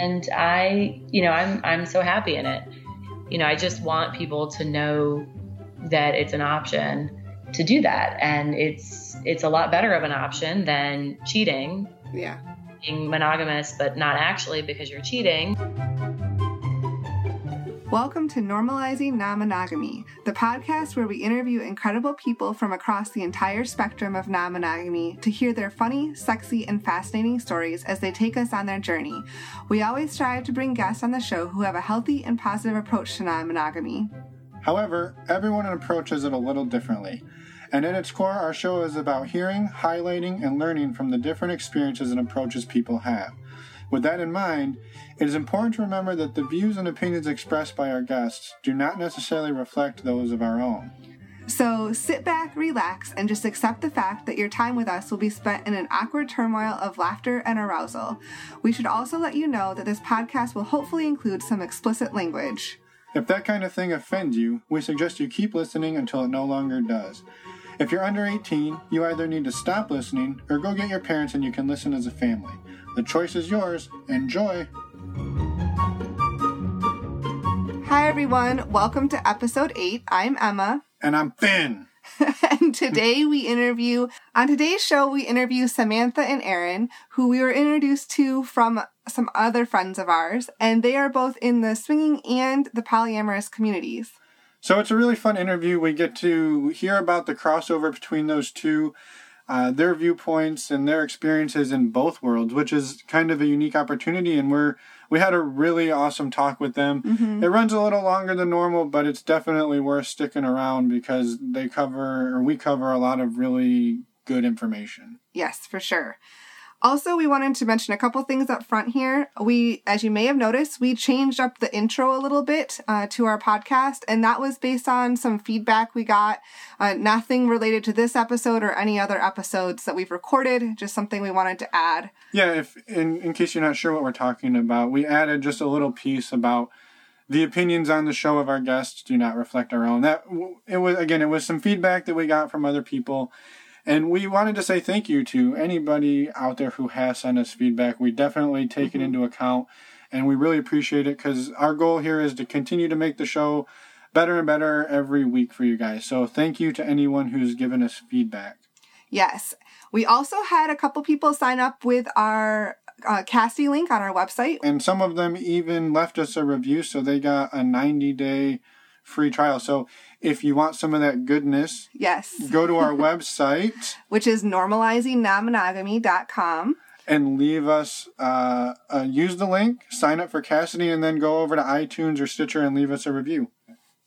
And I, you know, I'm so happy in it. You know, I just want people to know that it's an option to do that. And it's a lot better of an option than cheating. Yeah. Being monogamous, but not actually because you're cheating. Welcome to Normalizing Non-Monogamy, the podcast where we interview incredible people from across the entire spectrum of non-monogamy to hear their funny, sexy, and fascinating stories as they take us on their journey. We always strive to bring guests on the show who have a healthy and positive approach to non-monogamy. However, everyone approaches it a little differently. And at its core, our show is about hearing, highlighting, and learning from the different experiences and approaches people have. With that in mind, it is important to remember that the views and opinions expressed by our guests do not necessarily reflect those of our own. So sit back, relax, and just accept the fact that your time with us will be spent in an awkward turmoil of laughter and arousal. We should also let you know that this podcast will hopefully include some explicit language. If that kind of thing offends you, we suggest you keep listening until it no longer does. If you're under 18, you either need to stop listening or go get your parents and you can listen as a family. The choice is yours. Enjoy. Hi, everyone. Welcome to episode 8. I'm Emma. And I'm Finn. And today on today's show, we interview Samantha and Aaron, who we were introduced to from some other friends of ours. And they are both in the swinging and the polyamorous communities. So it's a really fun interview. We get to hear about the crossover between those two, their viewpoints and their experiences in both worlds, which is kind of a unique opportunity. And we had a really awesome talk with them. Mm-hmm. It runs a little longer than normal, but it's definitely worth sticking around because we cover a lot of really good information. Yes, for sure. Also, we wanted to mention a couple things up front here. We, as you may have noticed, we changed up the intro a little bit to our podcast, and that was based on some feedback we got. Nothing related to this episode or any other episodes that we've recorded, just something we wanted to add. Yeah, in case you're not sure what we're talking about, we added just a little piece about the opinions on the show of our guests do not reflect our own. It was some feedback that we got from other people. And we wanted to say thank you to anybody out there who has sent us feedback. We definitely take it into account, and we really appreciate it because our goal here is to continue to make the show better and better every week for you guys. So thank you to anyone who's given us feedback. Yes. We also had a couple people sign up with our Kasidie link on our website. And some of them even left us a review, so they got a 90-day free trial. So if you want some of that goodness, yes, go to our website, which is normalizingnonmonogamy.com, and leave us, use the link, sign up for Kasidie, and then go over to iTunes or Stitcher and leave us a review.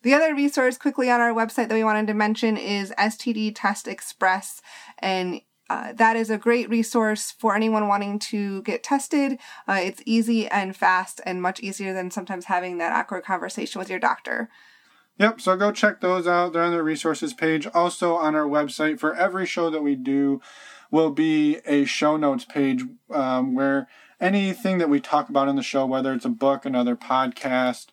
The other resource quickly on our website that we wanted to mention is STD Test Express, and that is a great resource for anyone wanting to get tested. It's easy and fast and much easier than sometimes having that awkward conversation with your doctor. Yep, so go check those out. They're on the resources page. Also on our website, for every show that we do, will be a show notes page where anything that we talk about in the show, whether it's a book, another podcast,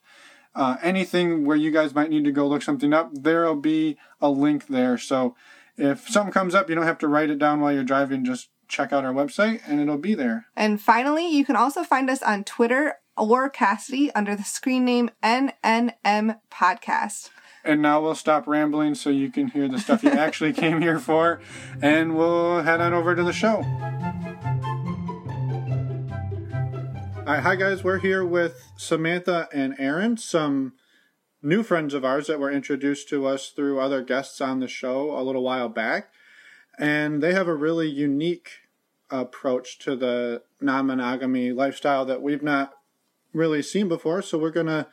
anything where you guys might need to go look something up, there will be a link there. So if something comes up, you don't have to write it down while you're driving. Just check out our website, and it'll be there. And finally, you can also find us on Twitter or Kasidie under the screen name NNM Podcast. And now we'll stop rambling so you can hear the stuff you actually came here for, and we'll head on over to the show. Hi guys, we're here with Samantha and Aaron, some new friends of ours that were introduced to us through other guests on the show a little while back, and they have a really unique approach to the non-monogamy lifestyle that we've not really seen before, so we're going to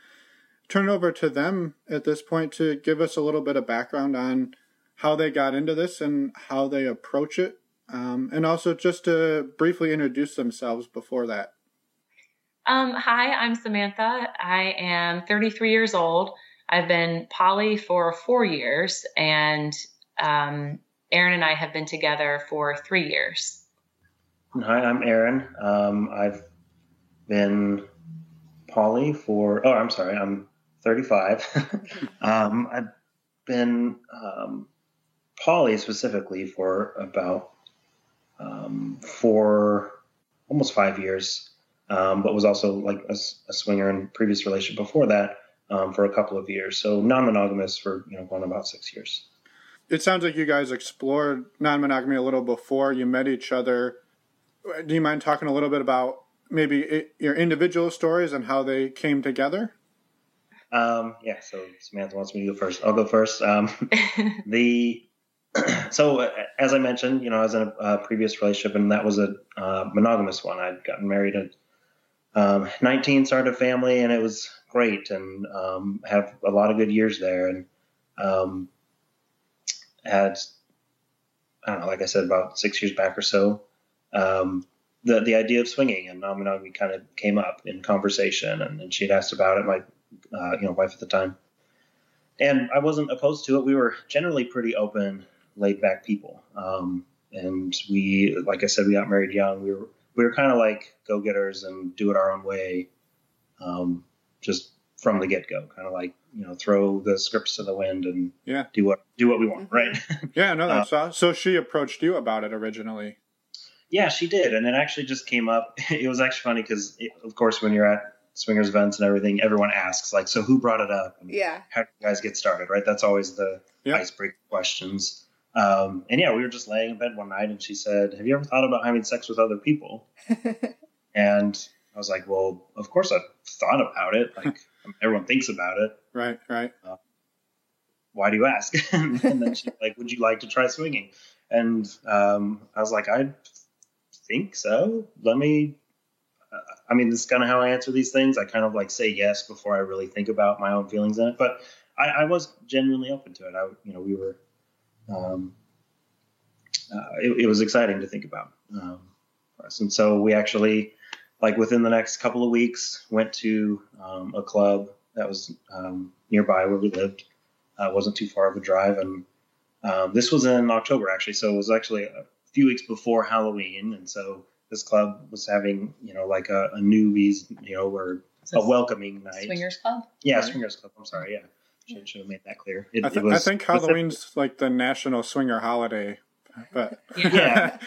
turn it over to them at this point to give us a little bit of background on how they got into this and how they approach it, and also just to briefly introduce themselves before that. Hi, I'm Samantha. I am 33 years old. I've been poly for 4 years, and Aaron and I have been together for 3 years. Hi, I'm Aaron. I've been poly for, I'm 35. I've been poly specifically for about almost 5 years. but was also like a swinger in previous relationship before that for a couple of years. So non-monogamous for, going about 6 years. It sounds like you guys explored non-monogamy a little before you met each other. Do you mind talking a little bit about maybe your individual stories and how they came together? Yeah, so Samantha wants me to go first. I'll go first. So as I mentioned, I was in a previous relationship, and that was a monogamous one. I'd gotten married at 19, started a family, and it was great, and have a lot of good years there, and had, like I said, about 6 years back or so, the idea of swinging and non-monogamy kind of came up in conversation, and she'd asked about it, my wife at the time. And I wasn't opposed to it. We were generally pretty open, laid back people. And we, like I said, we got married young. We were kind of like go-getters and do it our own way. Just from the get-go, kind of like, throw the scripts to the wind and do what we want. Right. Yeah. No, that's awesome. So she approached you about it originally. Yeah, she did. And it actually just came up. It was actually funny because, of course, when you're at swingers events and everything, everyone asks, like, so who brought it up? And how did you guys get started? Right. That's always the icebreaker questions. And yeah, we were just laying in bed one night and she said, have you ever thought about having sex with other people? And I was like, well, of course I've thought about it. Like everyone thinks about it. Right. Right. Why do you ask? And then she's like, would you like to try swinging? And, I was like, I think so. This is kind of how I answer these things. I kind of like say yes before I really think about my own feelings in it. But I was genuinely open to it. We were. It was exciting to think about for us, and so we actually, like within the next couple of weeks, went to a club that was nearby where we lived. It wasn't too far of a drive, and this was in October actually, so it was actually a few weeks before Halloween, and so. This club was having, like a newbies, or a welcoming night. Swingers club? Yeah, swingers club. I'm sorry. Yeah. Should have made that clear. I think Halloween's like the national swinger holiday. But yeah.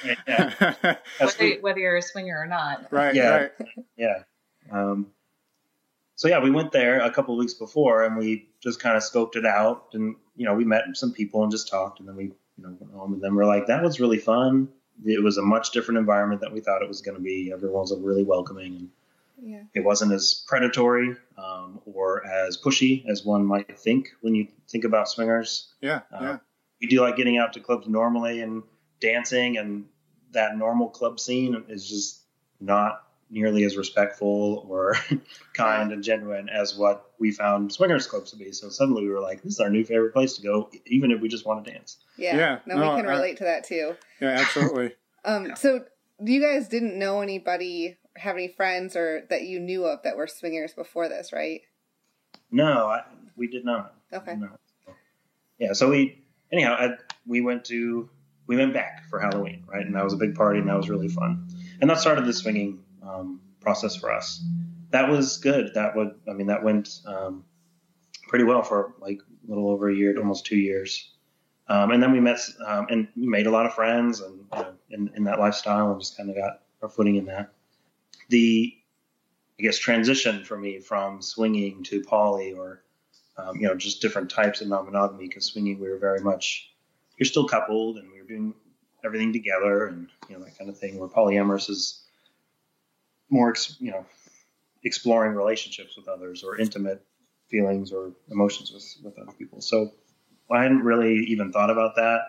Whether you're a swinger or not. Right. Yeah. Right. Yeah. So yeah, we went there a couple of weeks before and we just kind of scoped it out and, we met some people and just talked and then we, went home and then we're like, that was really fun. It was a much different environment than we thought it was going to be. Everyone was really welcoming. And it wasn't as predatory or as pushy as one might think when you think about swingers. Yeah, we do like getting out to clubs normally and dancing, and that normal club scene is just not nearly as respectful or kind and genuine as what we found swingers clubs to be. So suddenly we were like, this is our new favorite place to go, even if we just want to dance. Yeah. No, we can relate to that too. Yeah, absolutely. So you guys didn't know anybody, have any friends or that you knew of that were swingers before this, right? No, we did not. Okay. No. Yeah. So we went back for Halloween, right? And that was a big party and that was really fun. And that started the swinging process for us. That was good. That went pretty well for like a little over a year, almost 2 years. And then we met and made a lot of friends and in that lifestyle and just kind of got our footing in that. The, transition for me from swinging to poly or, just different types of non-monogamy, because swinging, we were very much, you're still coupled and we were doing everything together and, that kind of thing, where polyamorous is more, exploring relationships with others or intimate feelings or emotions with other people. So I hadn't really even thought about that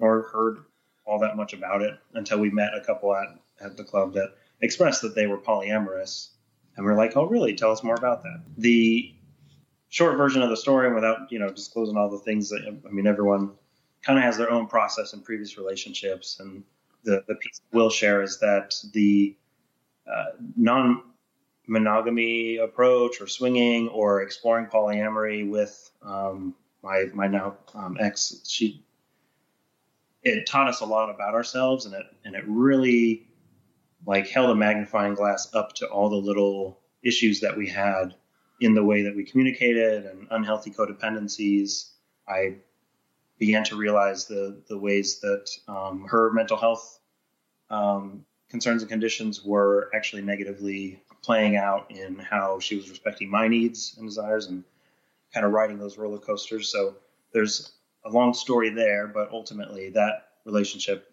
or heard all that much about it until we met a couple at the club that expressed that they were polyamorous. And we're like, oh, really? Tell us more about that. The short version of the story, and without, disclosing all the things that, everyone kind of has their own process in previous relationships. And the piece we'll share is that the non-monogamy approach or swinging or exploring polyamory with my now ex, it taught us a lot about ourselves, and it really like held a magnifying glass up to all the little issues that we had in the way that we communicated and unhealthy codependencies. I began to realize the ways that her mental health concerns and conditions were actually negatively playing out in how she was respecting my needs and desires and kind of riding those roller coasters. So there's a long story there, but ultimately that relationship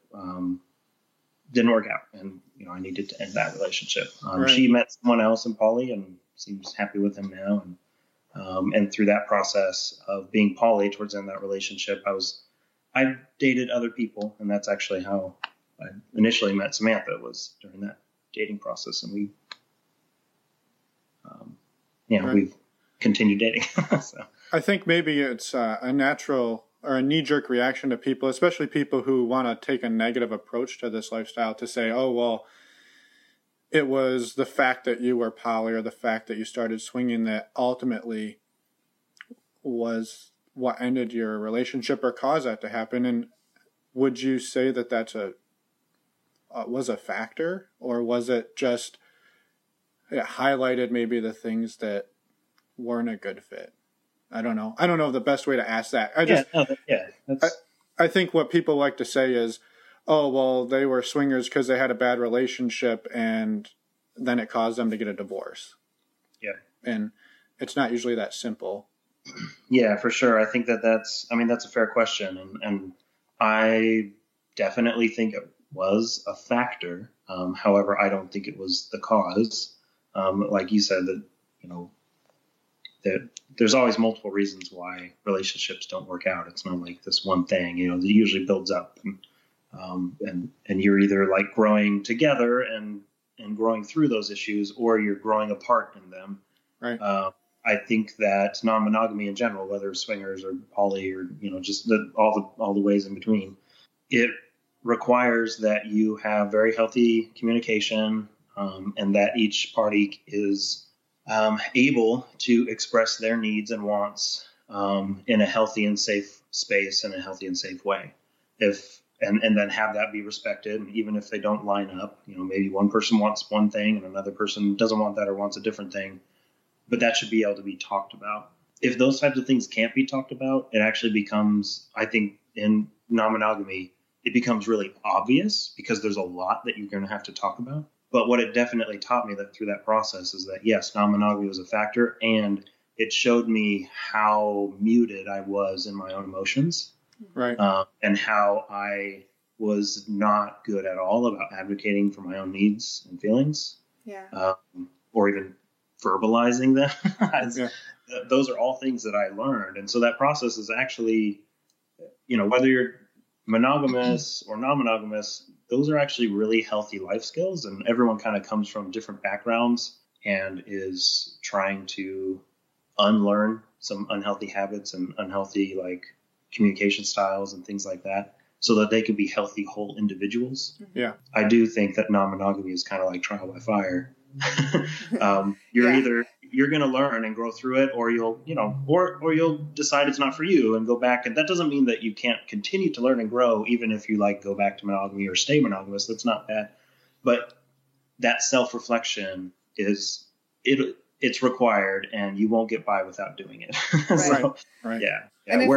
didn't work out, and I needed to end that relationship. Right. She met someone else in poly and seems happy with him now. And through that process of being poly towards the end of that relationship, I dated other people, and that's actually how I initially met Samantha, was during that dating process, and we we've continued dating. So I think maybe it's a natural or a knee-jerk reaction to people, especially people who want to take a negative approach to this lifestyle, to say, oh, well, it was the fact that you were poly or the fact that you started swinging that ultimately was what ended your relationship or caused that to happen. And would you say that that's was a factor, or was it just it highlighted maybe the things that weren't a good fit? I don't know. I don't know the best way to ask that. I think what people like to say is, oh, well, they were swingers because they had a bad relationship and then it caused them to get a divorce. Yeah. And it's not usually that simple. Yeah, for sure. I think that's a fair question. And I definitely think it was a factor. However, I don't think it was the cause. Like you said, that, there's always multiple reasons why relationships don't work out. It's not like this one thing, that usually builds up, and you're either like growing together and growing through those issues, or you're growing apart in them. Right. I think that non-monogamy in general, whether swingers or poly or, just all the ways in between, it requires that you have very healthy communication, and that each party is able to express their needs and wants in a healthy and safe space, in a healthy and safe way. And then have that be respected. And even if they don't line up, maybe one person wants one thing and another person doesn't want that or wants a different thing, but that should be able to be talked about. If those types of things can't be talked about, it actually becomes, I think in non-monogamy, it becomes really obvious because there's a lot that you're going to have to talk about. But what it definitely taught me that through that process is that, yes, non-monogamy was a factor, and it showed me how muted I was in my own emotions. Right. And how I was not good at all about advocating for my own needs and feelings. Yeah. Or even verbalizing them. Yeah. Those are all things that I learned. And so that process is actually, whether you're monogamous or non-monogamous, those are actually really healthy life skills. And everyone kind of comes from different backgrounds and is trying to unlearn some unhealthy habits and unhealthy, communication styles and things like that, so that they could be healthy, whole individuals. Yeah. I do think that non-monogamy is kind of like trial by fire. Either you're going to learn and grow through it, or you'll, or you'll decide it's not for you and go back. And that doesn't mean that you can't continue to learn and grow, even if you go back to monogamy or stay monogamous. That's not bad. But that self-reflection is, it's required, and you won't get by without doing it. Right. So, right. Yeah. And I'm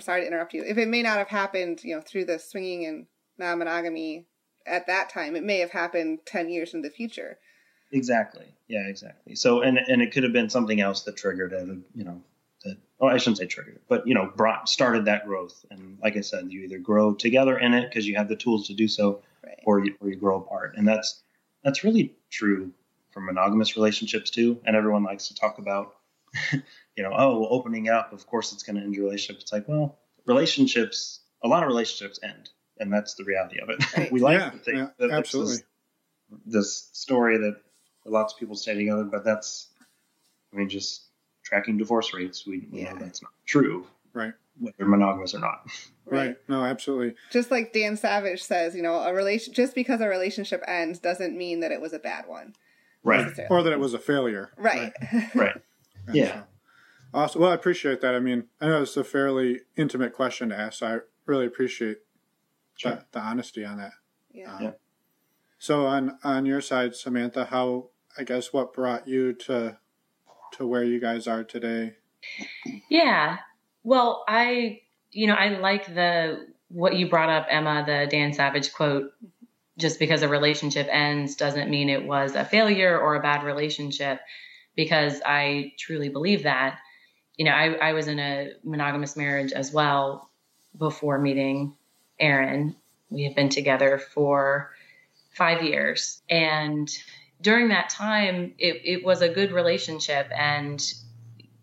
sorry to interrupt you. If it may not have happened, through the swinging and non-monogamy at that time, it may have happened 10 years in the future. Exactly. Yeah, exactly. So, and it could have been something else that triggered it, I shouldn't say triggered it, but, started that growth. And like I said, you either grow together in it because you have the tools to do so, right, or you grow apart. And that's really true for monogamous relationships too. And everyone likes to talk about, opening up, of course it's going to end your relationship. It's like, well, relationships, a lot of relationships end, and that's the reality of it. Right. We like to think that absolutely. This story that lots of people stay together, but that's, just tracking divorce rates. We know that's not true. Right. Whether monogamous or not. Right. No, absolutely. Just like Dan Savage says, just because a relationship ends doesn't mean that it was a bad one. Right. Or that it was a failure. Right. Right. Yeah. Awesome. Well, I appreciate that. I know it's a fairly intimate question to ask, so I really appreciate the honesty on that. Yeah. So on your side, Samantha, what brought you to where you guys are today? Yeah. Well, I like what you brought up, Emma, the Dan Savage quote. just because a relationship ends doesn't mean it was a failure or a bad relationship, because I truly believe that. You know, I was in a monogamous marriage as well before meeting Aaron. We had been together for 5 years. And during that time, it was a good relationship. And,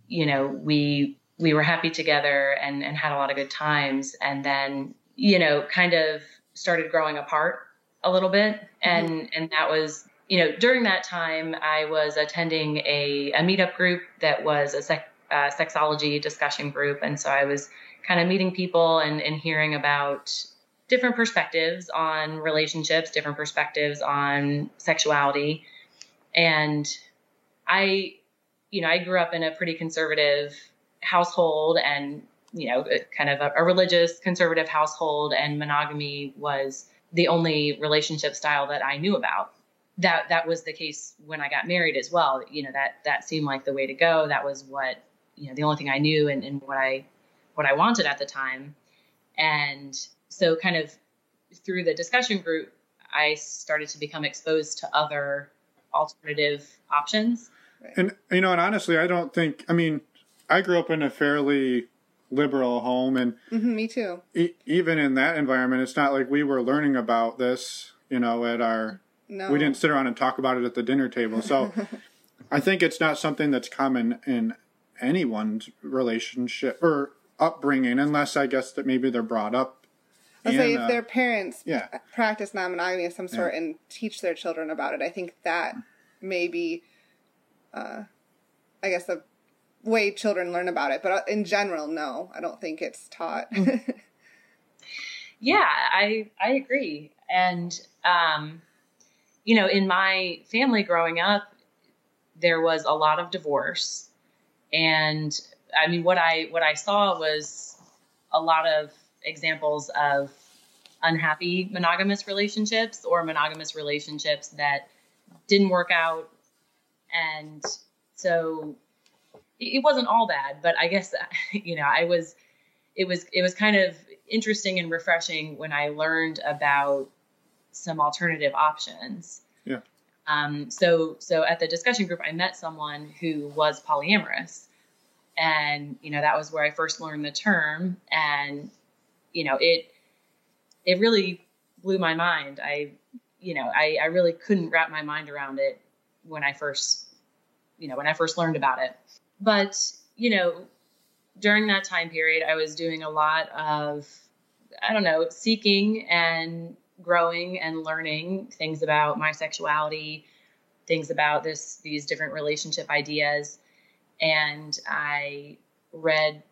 you know, we were happy together and had a lot of good times. And then, you know, kind of started growing apart a little bit. And, and that was, you know, during that time, I was attending a meetup group that was a sexology discussion group. And so I was kind of meeting people and hearing about different perspectives on relationships, different perspectives on sexuality. And I grew up in a pretty conservative household and, you know, kind of a religious conservative household, and monogamy was the only relationship style that I knew about. That was the case when I got married as well. You know, that seemed like the way to go. That was what, you know, the only thing I knew and what I wanted at the time. And so kind of through the discussion group, I started to become exposed to other alternative options. And, you know, and honestly, I grew up in a fairly liberal home, and me too. Even in that environment, it's not like we were learning about this, you know, at our, we didn't sit around and talk about it at the dinner table. So I think it's not something that's common in anyone's relationship or upbringing, unless I guess that maybe they're brought up. I'll say if their parents practice non-monogamy of some sort and teach their children about it, I think that may be, I guess, the way children learn about it. But in general, no, I don't think it's taught. Yeah, I agree. And, you know, in my family growing up, there was a lot of divorce. And, I mean, what I saw was a lot of examples of unhappy monogamous relationships or monogamous relationships that didn't work out. And so it wasn't all bad, but I guess, you know, it was kind of interesting and refreshing when I learned about some alternative options. Yeah. So at the discussion group, I met someone who was polyamorous, and, you know, that was where I first learned the term. And, you know, it really blew my mind. I really couldn't wrap my mind around it when I first learned about it. But, you know, during that time period, I was doing a lot of, seeking and growing and learning things about my sexuality, things about these different relationship ideas. And I read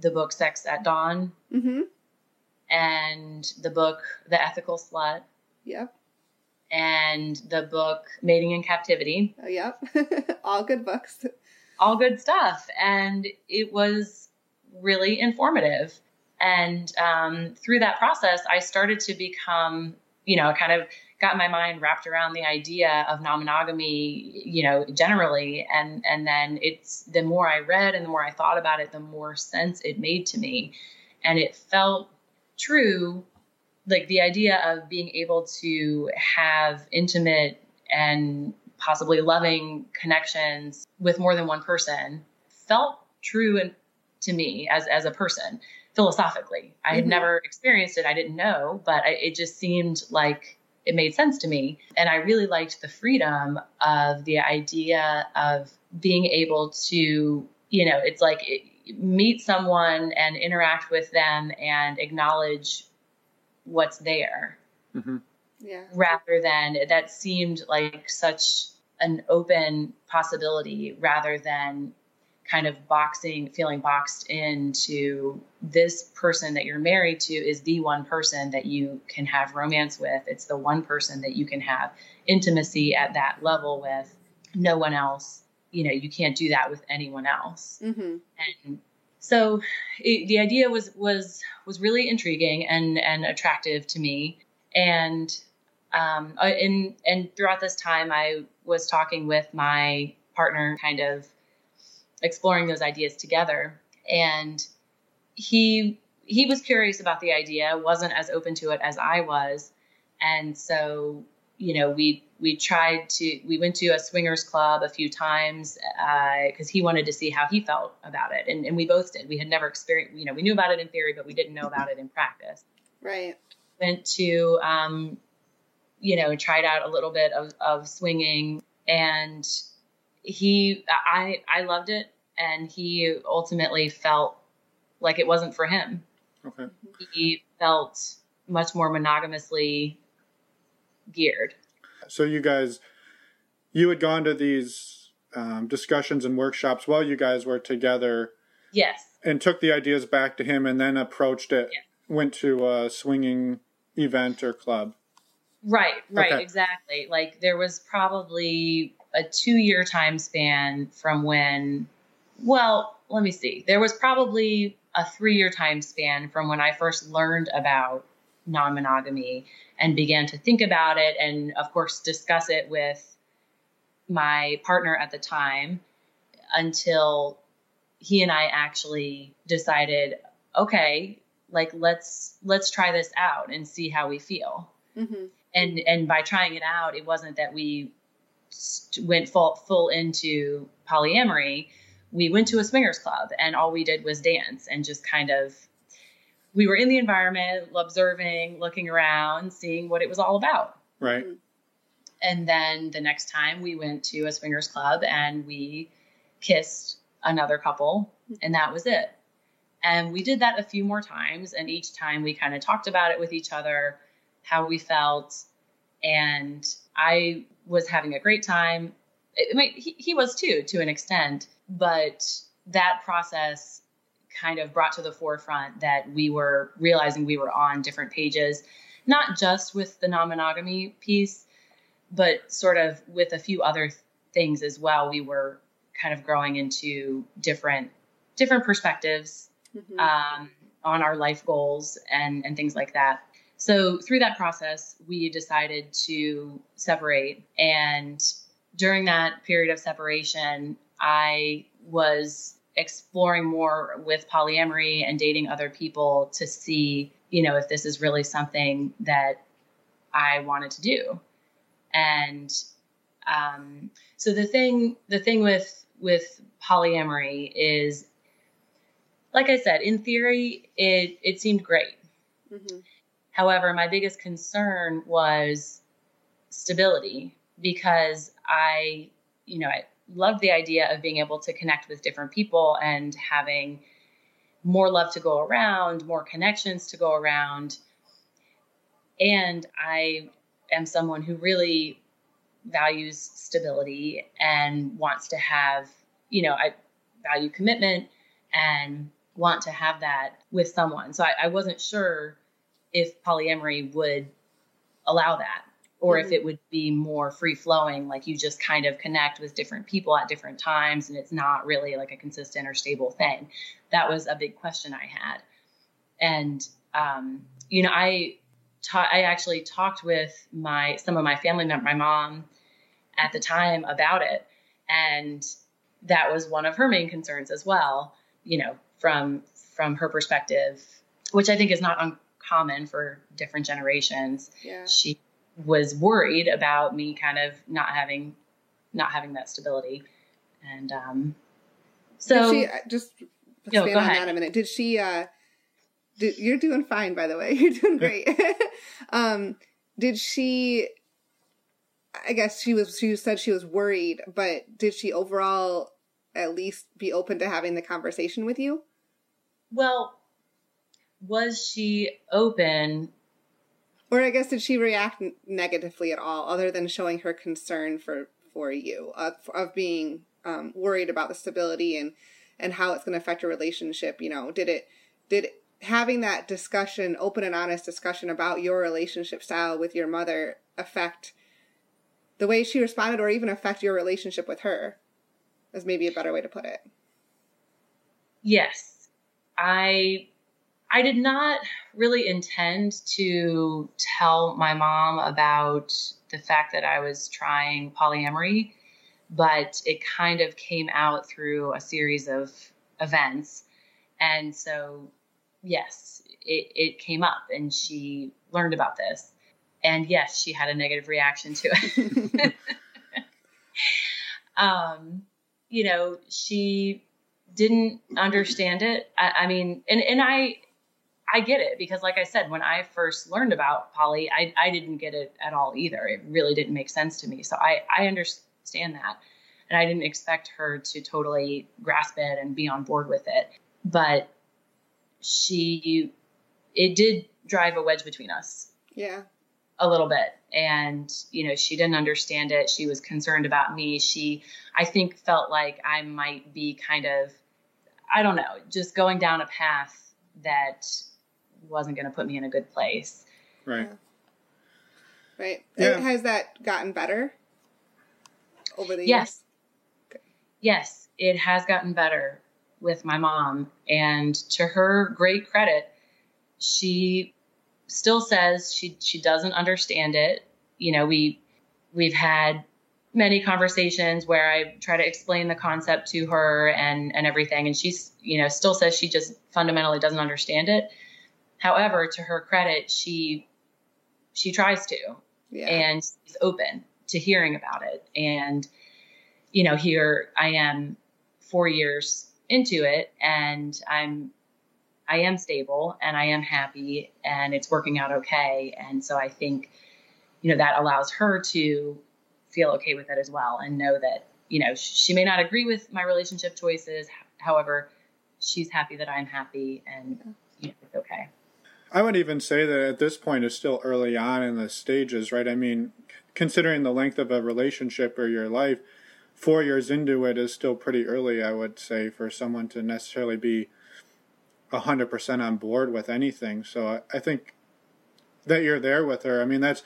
the book Sex at Dawn. Mm-hmm. And the book, The Ethical Slut. Yep. And the book, Mating in Captivity. Oh, yep. All good books. All good stuff. And it was really informative. And through that process, I started to become, you know, kind of got my mind wrapped around the idea of non-monogamy, you know, generally. And then the more I read and the more I thought about it, the more sense it made to me. And it felt true, like the idea of being able to have intimate and possibly loving connections with more than one person felt true to me as a person, philosophically. I had never experienced it. I didn't know, but it just seemed like it made sense to me. And I really liked the freedom of the idea of being able to, you know, it's like meet someone and interact with them and acknowledge what's there. Mm-hmm. Yeah. Rather than, that seemed like such an open possibility, rather than kind of feeling boxed into this person that you're married to is the one person that you can have romance with. It's the one person that you can have intimacy at that level with, no one else. You know, you can't do that with anyone else. Mm-hmm. And so the idea was really intriguing and attractive to me. And, throughout this time, I was talking with my partner, kind of exploring those ideas together. And he was curious about the idea, wasn't as open to it as I was. And so, you know, we went to a swingers club a few times, cause he wanted to see how he felt about it. And we both did. We had never experienced, you know, we knew about it in theory, but we didn't know about it in practice. Right. Went to, you know, tried out a little bit of swinging, and I loved it. And he ultimately felt like it wasn't for him. Okay. He felt much more monogamously geared. So you had gone to these discussions and workshops while you guys were together. Yes. And took the ideas back to him and then approached it. Yeah. Went to a swinging event or club. Right, okay. Exactly. Like there was probably a 2-year time span from when, well, let me see. There was probably a 3-year time span from when I first learned about non-monogamy and began to think about it and, of course, discuss it with my partner at the time until he and I actually decided, okay, like let's try this out and see how we feel. Mm-hmm. And by trying it out, it wasn't that we went full into polyamory. We went to a swingers club and all we did was dance and just kind of, we were in the environment, observing, looking around, seeing what it was all about. Right. And then the next time we went to a swingers club and we kissed another couple, and that was it. And we did that a few more times. And each time we kind of talked about it with each other, how we felt. And I was having a great time. I mean, he was too, to an extent, but that process kind of brought to the forefront that we were realizing we were on different pages, not just with the non-monogamy piece, but sort of with a few other things as well. We were kind of growing into different perspectives, mm-hmm. On our life goals and things like that. So through that process, we decided to separate. And during that period of separation, I was exploring more with polyamory and dating other people to see, you know, if this is really something that I wanted to do. And so the thing with polyamory is, like I said, in theory, it seemed great. Mm-hmm. However, my biggest concern was stability, because I loved the idea of being able to connect with different people and having more love to go around, more connections to go around. And I am someone who really values stability and wants to have, you know, I value commitment and want to have that with someone. So I wasn't sure if polyamory would allow that, or if it would be more free flowing, like you just kind of connect with different people at different times and it's not really like a consistent or stable thing. That was a big question I had. And, you know, I actually talked with some of my family members, my mom at the time, about it. And that was one of her main concerns as well, you know, from her perspective, which I think is not uncommon for different generations. Yeah. She was worried about me kind of not having that stability. And so did she, just expand on that a minute. Did she you're doing fine, by the way. You're doing great. Did she, I guess she said she was worried, but did she overall at least be open to having the conversation with you? Well, was she open? Or I guess, did she react negatively at all, other than showing her concern for you, of being worried about the stability and how it's going to affect your relationship? You know, did having that discussion, open and honest discussion about your relationship style with your mother, affect the way she responded, or even affect your relationship with her, is maybe a better way to put it. Yes. I did not really intend to tell my mom about the fact that I was trying polyamory, but it kind of came out through a series of events. And so, yes, it came up and she learned about this. And yes, she had a negative reaction to it. You know, she didn't understand it. I mean, I get it, because like I said, when I first learned about poly, I didn't get it at all either. It really didn't make sense to me. So I understand that. And I didn't expect her to totally grasp it and be on board with it. But it did drive a wedge between us. Yeah. A little bit. And, you know, she didn't understand it. She was concerned about me. She, I think, felt like I might be kind of, I don't know, just going down a path that wasn't going to put me in a good place. Right. Yeah. Right. Yeah. Has that gotten better over the years? Yes. Yes, it has gotten better with my mom. And to her great credit, she still says she doesn't understand it. You know, we've had many conversations where I try to explain the concept to her and everything. And she's, you know, still says she just fundamentally doesn't understand it. However, to her credit, she tries to, yeah, and she's open to hearing about it. And, you know, here I am 4 years into it, and I am stable and I am happy and it's working out okay. And so I think, you know, that allows her to feel okay with it as well and know that, you know, she may not agree with my relationship choices. However, she's happy that I'm happy and, you know, it's okay. I would even say that at this point it's still early on in the stages, right? I mean, considering the length of a relationship or your life, 4 years into it is still pretty early, I would say, for someone to necessarily be 100% on board with anything. So I think that you're there with her. I mean, that's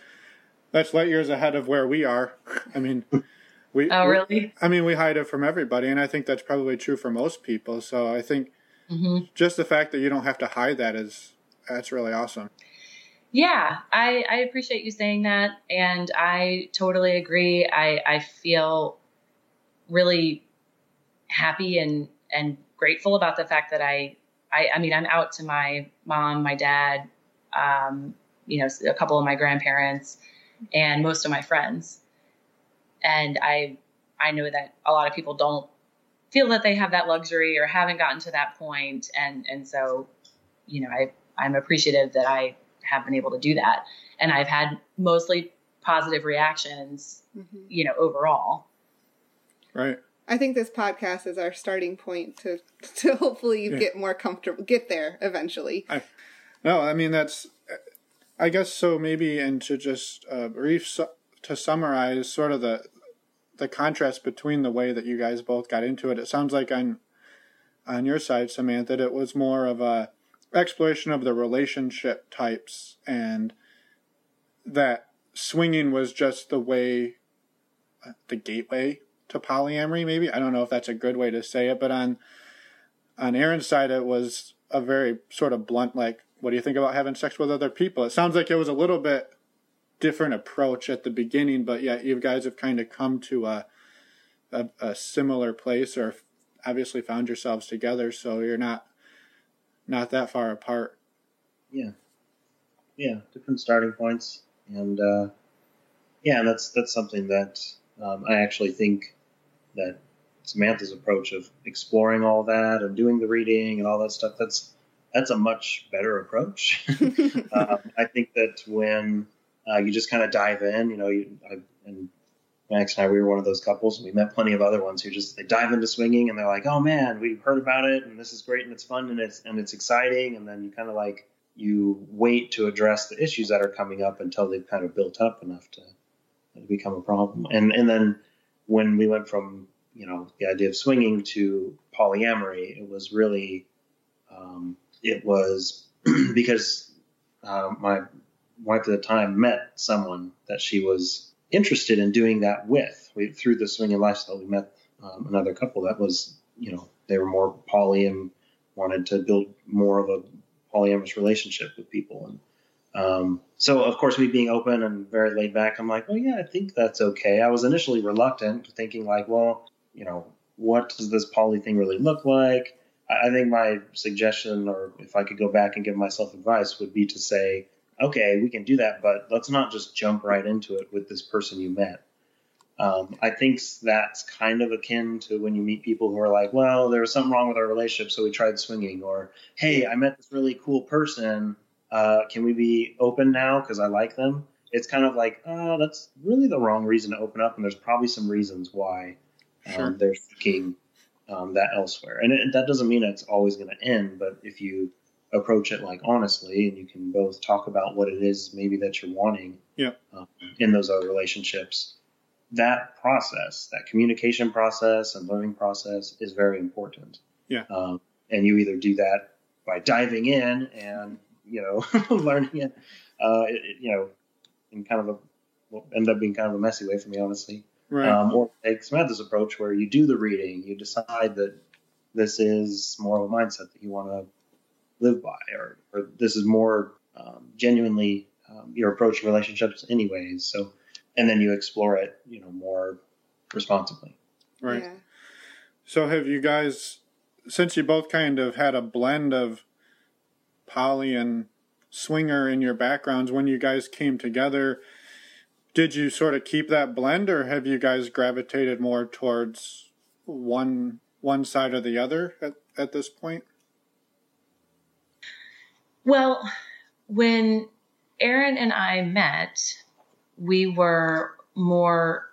light years ahead of where we are. I mean, we hide it from everybody. And I think that's probably true for most people. So I think just the fact that you don't have to hide that that's really awesome. Yeah. I appreciate you saying that. And I totally agree. I feel really happy and grateful about the fact that I mean, I'm out to my mom, my dad, you know, a couple of my grandparents and most of my friends. And I know that a lot of people don't feel that they have that luxury or haven't gotten to that point. And so, you know, I'm appreciative that I have been able to do that. And I've had mostly positive reactions, you know, overall. Right. I think this podcast is our starting point to hopefully you get more comfortable, get there eventually. I guess so. Maybe, and to just to summarize sort of the contrast between the way that you guys both got into it. It sounds like on your side, Samantha, it was more of a exploration of the relationship types, and that swinging was just the way, the gateway to polyamory, maybe. I don't know if that's a good way to say it, but on Aaron's side, it was a very sort of blunt, like, what do you think about having sex with other people? It sounds like it was a little bit different approach at the beginning, but yeah, you guys have kind of come to a similar place, or obviously found yourselves together, so you're not that far apart. Yeah. Yeah, different starting points. And that's something that I actually think that Samantha's approach of exploring all that and doing the reading and all that stuff, that's a much better approach. I think that when you just kind of dive in, you know, and Max and I, we were one of those couples, and we met plenty of other ones who just, they dive into swinging and they're like, oh man, we've heard about it and this is great and it's fun and it's exciting. And then you kind of like, you wait to address the issues that are coming up until they've kind of built up enough to become a problem. And then when we went from, you know, the idea of swinging to polyamory, it was really, because my wife at the time met someone that she was interested in doing that with. Through the swinging lifestyle, we met another couple that was, you know, they were more poly and wanted to build more of a polyamorous relationship with people. And so, of course, me being open and very laid back, I'm like, well, yeah, I think that's okay. I was initially reluctant, thinking like, well, you know, what does this poly thing really look like? I think my suggestion, or if I could go back and give myself advice, would be to say, okay, we can do that, but let's not just jump right into it with this person you met. I think that's kind of akin to when you meet people who are like, well, there was something wrong with our relationship, so we tried swinging. Or, hey, I met this really cool person. Can we be open now because I like them? It's kind of like, oh, that's really the wrong reason to open up. And there's probably some reasons why they're seeking that elsewhere. And that doesn't mean it's always going to end. But if you approach it like honestly, and you can both talk about what it is maybe that you're wanting in those other relationships, that process, that communication process and learning process is very important. Yeah. And you either do that by diving in and, learning it, in kind of a messy way for me, honestly. Right. Or take Samantha's approach where you do the reading, you decide that this is more of a mindset that you want to live by, or this is more genuinely your approach to relationships anyways. So, and then you explore it, more responsibly. Right. Yeah. So have you guys, since you both kind of had a blend of poly and swinger in your backgrounds, when you guys came together, did you sort of keep that blend, or have you guys gravitated more towards one side or the other at this point? Well, when Aaron and I met, we were more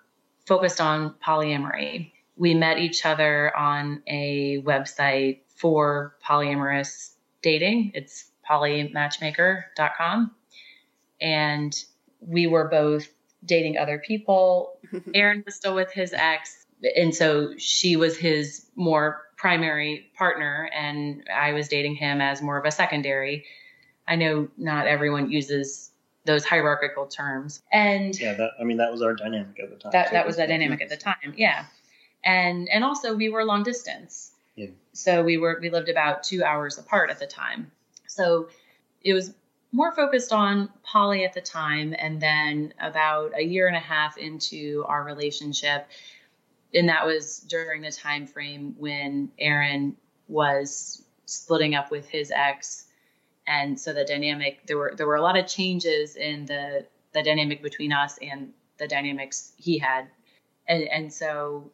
focused on polyamory. We met each other on a website for polyamorous dating. It's polymatchmaker.com. And we were both dating other people. Aaron was still with his ex, and so she was his more primary partner, and I was dating him as more of a secondary. I know not everyone uses those hierarchical terms. And yeah, that was our dynamic at the time. That was the dynamic at the time. Yeah. And also we were long distance. Yeah. So we lived about 2 hours apart at the time. So it was more focused on poly at the time. And then about a year and a half into our relationship, and that was during the time frame when Aaron was splitting up with his ex. And so the dynamic, there were a lot of changes in the dynamic between us and the dynamics he had. And so,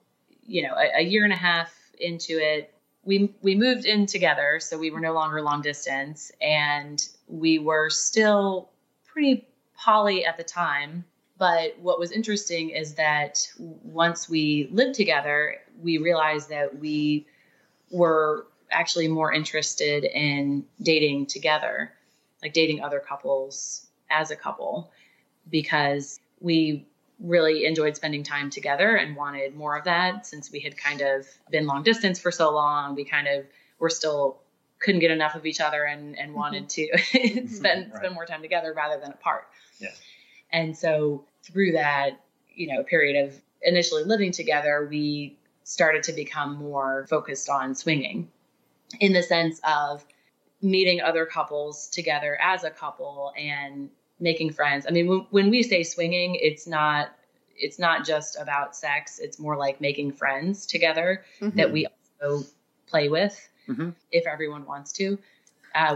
a year and a half into it, we moved in together. So we were no longer long distance, and we were still pretty poly at the time. But what was interesting is that once we lived together, we realized that we were actually more interested in dating together, like dating other couples as a couple, because we really enjoyed spending time together and wanted more of that. Since we had kind of been long distance for so long, we kind of were still couldn't get enough of each other and wanted to spend more time together rather than apart. Yeah. And so through that, period of initially living together, we started to become more focused on swinging, in the sense of meeting other couples together as a couple and making friends. I mean, when we say swinging, it's not just about sex. It's more like making friends together that we also play with if everyone wants to.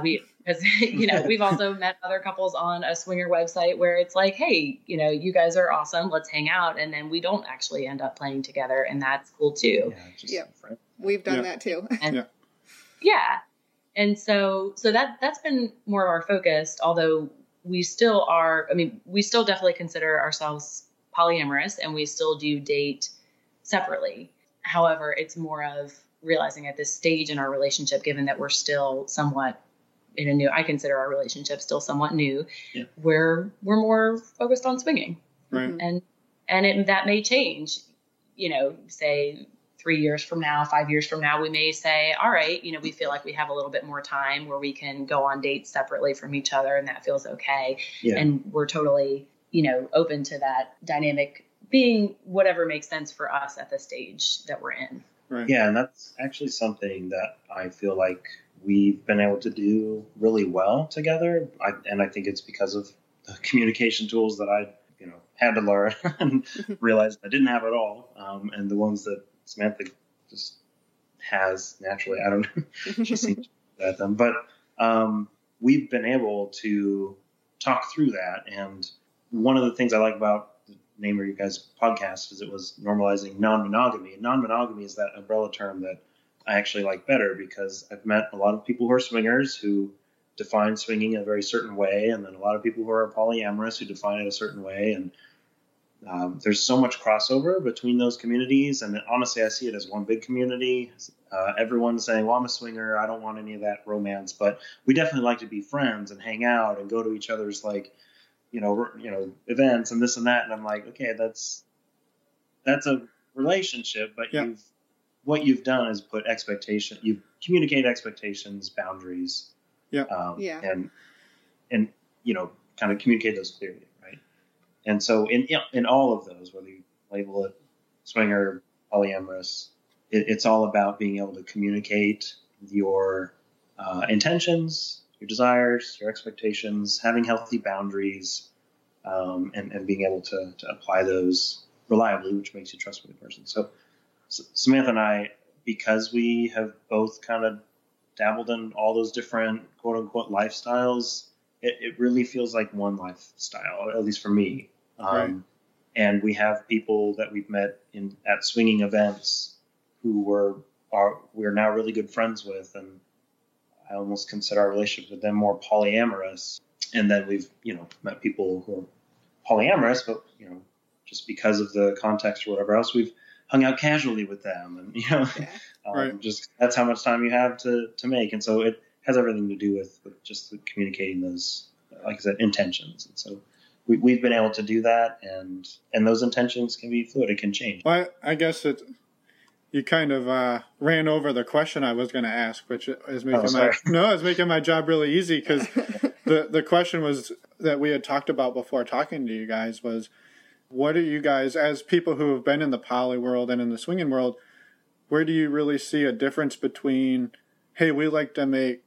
We've also met other couples on a swinger website where it's like, hey, you guys are awesome. Let's hang out. And then we don't actually end up playing together. And that's cool too. Yeah. We've done that too. And so that's been more of our focus, although we still definitely consider ourselves polyamorous, and we still do date separately. However, it's more of realizing at this stage in our relationship, given that we're still somewhat I consider our relationship still somewhat new, we're more focused on swinging. Right. And that may change, say 3 years from now, 5 years from now, we may say, all right, we feel like we have a little bit more time where we can go on dates separately from each other, and that feels okay. Yeah. And we're totally, open to that dynamic being whatever makes sense for us at the stage that we're in. Right. Yeah. And that's actually something that I feel like we've been able to do really well together. I think it's because of the communication tools that I, had to learn and realized I didn't have at all. And the ones that Samantha just has naturally. I don't know. She seems to do that. But we've been able to talk through that. And one of the things I like about the name of you guys' podcast is it was Normalizing Non-Monogamy. And non-monogamy is that umbrella term that I actually like better, because I've met a lot of people who are swingers who define swinging a very certain way, and then a lot of people who are polyamorous who define it a certain way. And there's so much crossover between those communities. And honestly, I see it as one big community. Everyone saying, well, I'm a swinger, I don't want any of that romance, but we definitely like to be friends and hang out and go to each other's, like, you know, events and this and that. And I'm like, okay, that's a relationship, but yeah. What you've done is put expectation, you communicate expectations, boundaries, yeah. And, you know, kind of communicate those clearly. Right. And so in all of those, whether you label it swinger, polyamorous, it's all about being able to communicate your intentions, your desires, your expectations, having healthy boundaries, and being able to apply those reliably, which makes you a trustworthy person. So Samantha and I, because we have both kind of dabbled in all those different quote unquote lifestyles, it really feels like one lifestyle, at least for me. Right. And we have people that we've met at swinging events who we're now really good friends with, and I almost consider our relationship with them more polyamorous. And then we've, you know, met people who are polyamorous, but, you know, just because of the context or whatever else, we've hung out casually with them, and, you know, yeah. Right. Just that's how much time you have to make. And so it has everything to do with just communicating those, like I said, intentions. And so we've been able to do that, and those intentions can be fluid. It can change. Well, I guess you kind of ran over the question I was going to ask, which is making my job really easy, because the question was that we had talked about before talking to you guys was, what are you guys, as people who have been in the poly world and in the swinging world, where do you really see a difference between, hey, we like to make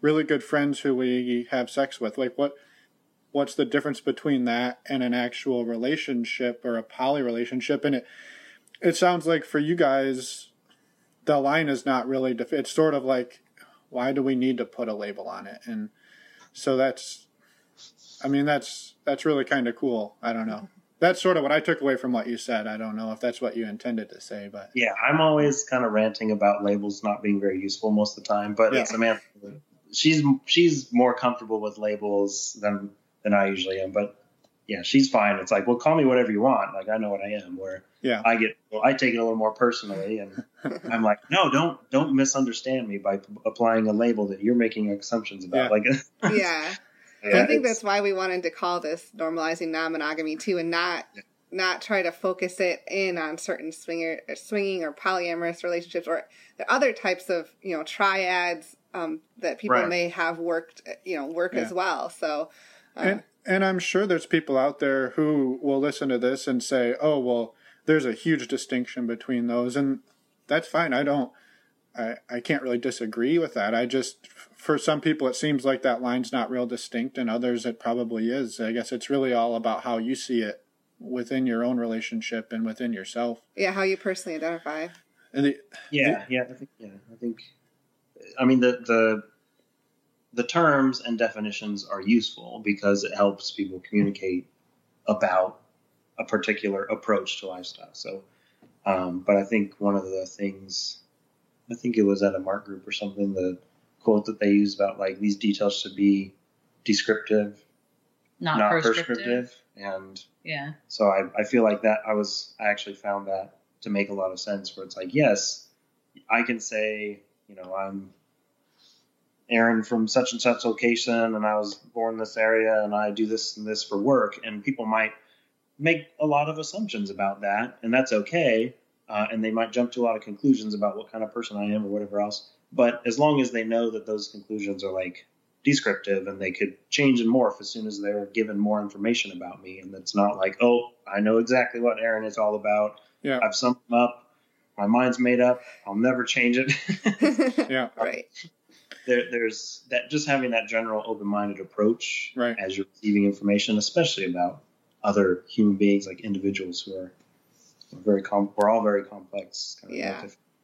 really good friends who we have sex with? Like, what's the difference between that and an actual relationship or a poly relationship? And it sounds like for you guys, the line is not really, it's sort of like, why do we need to put a label on it? And so that's really kind of cool. I don't know. That's sort of what I took away from what you said. I don't know if that's what you intended to say, but yeah, I'm always kind of ranting about labels not being very useful most of the time, but yeah. Samantha, she's more comfortable with labels than I usually am, but yeah, she's fine. It's like, well, call me whatever you want. Like, I know what I am. Where yeah. I take it a little more personally, and I'm like, no, don't misunderstand me by applying a label that you're making assumptions about. Yeah. Like, yeah, yeah, I think that's why we wanted to call this Normalizing Non-Monogamy too, and not try to focus it in on certain swinging or polyamorous relationships or the other types of, you know, triads that people right. may have worked yeah. as well. So. And I'm sure there's people out there who will listen to this and say, oh, well, there's a huge distinction between those. And that's fine. I can't really disagree with that. I just, for some people, it seems like that line's not real distinct, and others it probably is. I guess it's really all about how you see it within your own relationship and within yourself. Yeah. How you personally identify. And the terms and definitions are useful because it helps people communicate about a particular approach to lifestyle. So, but I think one of the things, I think it was at a Mark group or something, the quote that they used about, like, these details should be descriptive, not prescriptive. And yeah, so I feel like that I actually found that to make a lot of sense, where it's like, yes, I can say, you know, I'm Aaron from such and such location, and I was born in this area, and I do this and this for work. And people might make a lot of assumptions about that, and that's okay. And they might jump to a lot of conclusions about what kind of person I am or whatever else. But as long as they know that those conclusions are, like, descriptive, and they could change and morph as soon as they're given more information about me. And it's not like, oh, I know exactly what Aaron is all about. Yeah. I've summed them up. My mind's made up. I'll never change it. Yeah. Right. There's that, just having that general open-minded approach right. as you're receiving information, especially about other human beings, like individuals who are we're all very complex. Kind of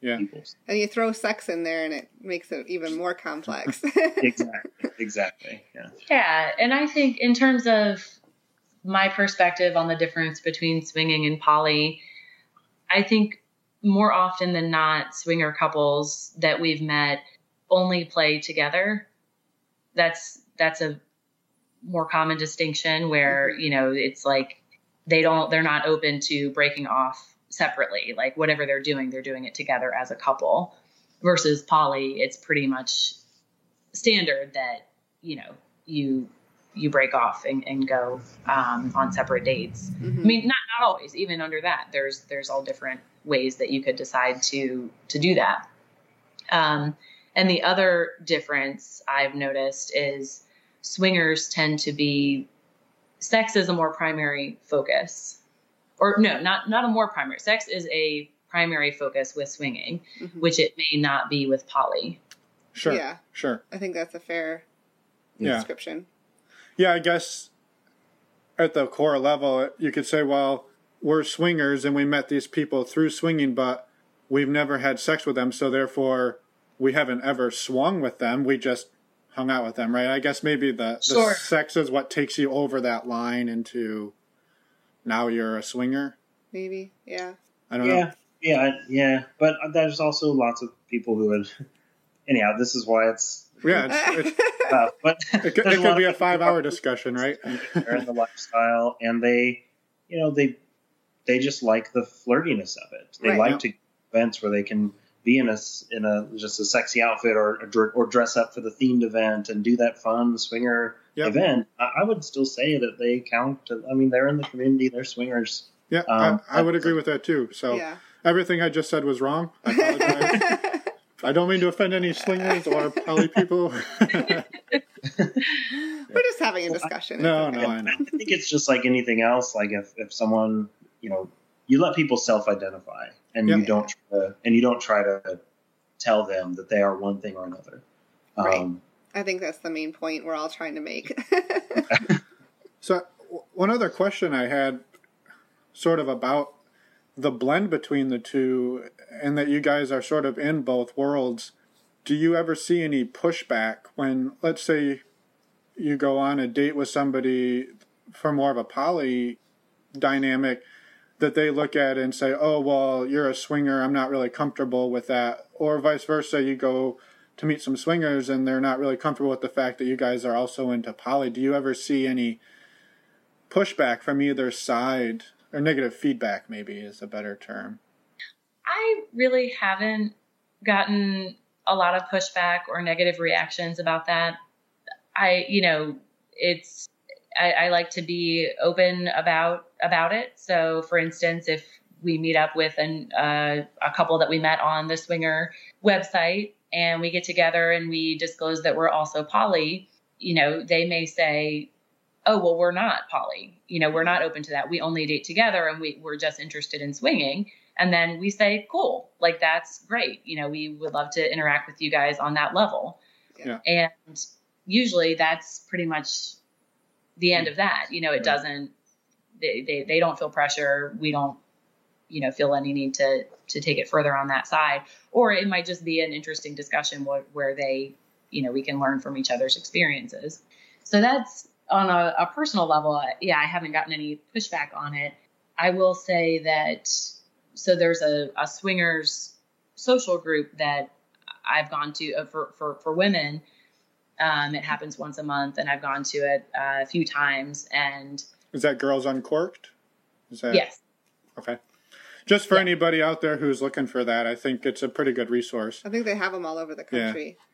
yeah. Yeah. Peoples. And you throw sex in there and it makes it even more complex. Exactly. Yeah. Yeah. And I think in terms of my perspective on the difference between swinging and poly, I think more often than not, swinger couples that we've met only play together. That's a more common distinction where, you know, it's like they're not open to breaking off separately. Like whatever they're doing it together as a couple, versus poly. It's pretty much standard that, you know, you break off and go on separate dates. Mm-hmm. I mean, not always, even under that, there's all different ways that you could decide to do that. And the other difference I've noticed is swingers tend to be sex is a more primary focus, or no, not a more primary. Sex is a primary focus with swinging, mm-hmm. which it may not be with poly. Sure. Yeah. Sure. I think that's a fair description. Yeah. I guess at the core level, you could say, well, we're swingers and we met these people through swinging, but we've never had sex with them. So therefore we haven't ever swung with them. We just hung out with them, right? I guess maybe the sex is what takes you over that line into now you're a swinger. Maybe, yeah. I don't know. Yeah. But there's also lots of people who would... Anyhow, this is why it's... Yeah, it's but it could be a 5-hour discussion, right? They're in the lifestyle, and they, you know, they just like the flirtiness of it. They like to events where they can... be in a just a sexy outfit or dress up for the themed event and do that fun swinger event. I would still say that they count. I mean, they're in the community, they're swingers. Yeah, I would agree with that too. So everything I just said was wrong. I apologize. I don't mean to offend any swingers or poly people. We're just having a discussion. I know. I think it's just like anything else. Like if someone, you know, you let people self-identify. And you don't try to tell them that they are one thing or another. I think that's the main point we're all trying to make. So one other question I had sort of about the blend between the two, and that you guys are sort of in both worlds. Do you ever see any pushback when, let's say, you go on a date with somebody for more of a poly dynamic, that they look at and say, oh, well, you're a swinger, I'm not really comfortable with that? Or vice versa, you go to meet some swingers and they're not really comfortable with the fact that you guys are also into poly. Do you ever see any pushback from either side, or negative feedback maybe is a better term? I really haven't gotten a lot of pushback or negative reactions about that. I like to be open about it. So for instance, if we meet up with a couple that we met on the swinger website and we get together and we disclose that we're also poly, you know, they may say, oh, well, we're not poly, you know, we're not open to that. We only date together and we're just interested in swinging. And then we say, cool, like, that's great. You know, we would love to interact with you guys on that level. Yeah. And usually that's pretty much the end of that. You know, it doesn't, they don't feel pressure. We don't, you know, feel any need to take it further on that side. Or it might just be an interesting discussion where they, you know, we can learn from each other's experiences. So that's on a personal level. Yeah. I haven't gotten any pushback on it. I will say that, so there's a swingers social group that I've gone to for women. It happens once a month, and I've gone to it a few times. And is that Girls Uncorked? Yes. Okay. Just for anybody out there who's looking for that, I think it's a pretty good resource. I think they have them all over the country. Yeah.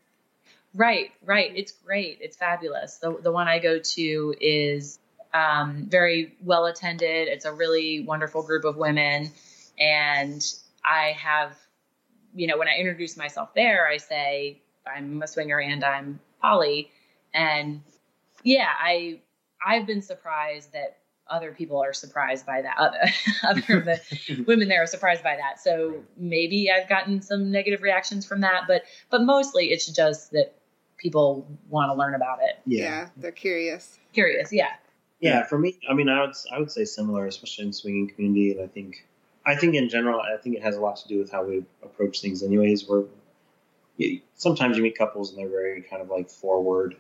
Right. It's great. It's fabulous. The one I go to is very well attended. It's a really wonderful group of women. And I have, you know, when I introduce myself there, I say I'm a swinger and I'm poly. And yeah, I've been surprised that other people are surprised by that. Other the women there are surprised by that. So maybe I've gotten some negative reactions from that, but mostly it's just that people want to learn about it. Yeah. They're curious. Yeah. Yeah. For me, I mean, I would say similar, especially in swinging community. And I think I think in general, I think it has a lot to do with how we approach things anyways. Sometimes you meet couples and they're very kind of like forward,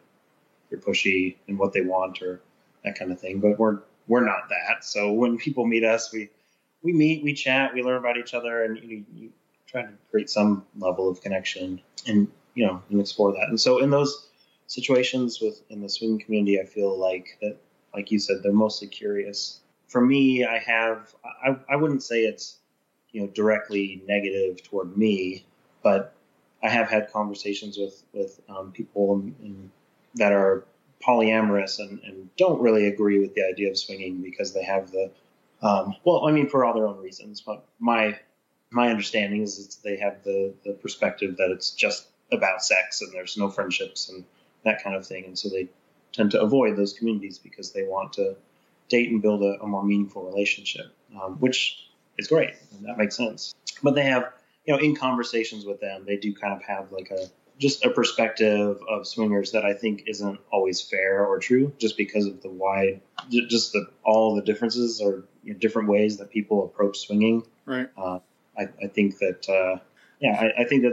you're pushy and what they want or that kind of thing. But we're not that. So when people meet us, we meet, we chat, we learn about each other, and you try to create some level of connection and, and explore that. And so in those situations in the swinging community, I feel like that, like you said, they're mostly curious. For me, I wouldn't say it's, directly negative toward me, but I have had conversations with people that are polyamorous and don't really agree with the idea of swinging because they have the, for all their own reasons, but my understanding is they have the perspective that it's just about sex and there's no friendships and that kind of thing. And so they tend to avoid those communities because they want to date and build a more meaningful relationship, which is great. And that makes sense. But they have, in conversations with them, they do kind of have like a perspective of swingers that I think isn't always fair or true, just because of all the differences or different ways that people approach swinging. Right. I think that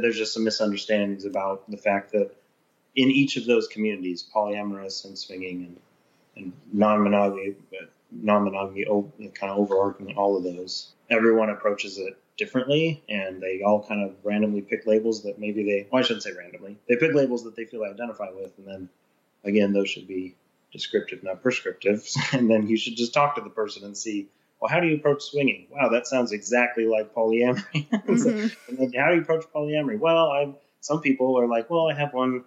there's just some misunderstandings about the fact that in each of those communities, polyamorous and swinging and non-monogamy, kind of overarching all of those, everyone approaches it differently, and they all kind of randomly pick labels that I shouldn't say randomly. They pick labels that they feel they identify with, and then, again, those should be descriptive, not prescriptive, and then you should just talk to the person and see, well, how do you approach swinging? Wow, that sounds exactly like polyamory. Mm-hmm. And then how do you approach polyamory? Well, some people are like, well, I have one,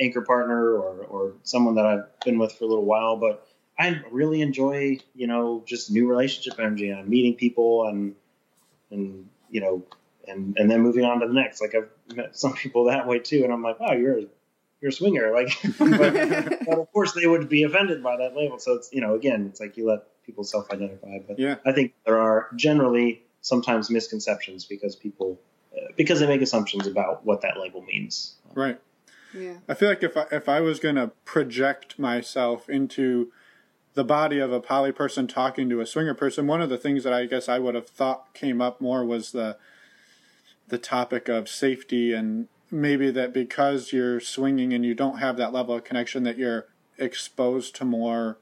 anchor partner or someone that I've been with for a little while, but I really enjoy, just new relationship energy and meeting people and then moving on to the next. Like I've met some people that way too, and I'm like, wow, you're a swinger. Like, but of course they would be offended by that label. So it's again, it's like you let people self-identify. But yeah. I think there are generally sometimes misconceptions because people because they make assumptions about what that label means. Right. Yeah. I feel like if I was going to project myself into the body of a poly person talking to a swinger person, one of the things that I guess I would have thought came up more was the topic of safety, and maybe that because you're swinging and you don't have that level of connection that you're exposed to more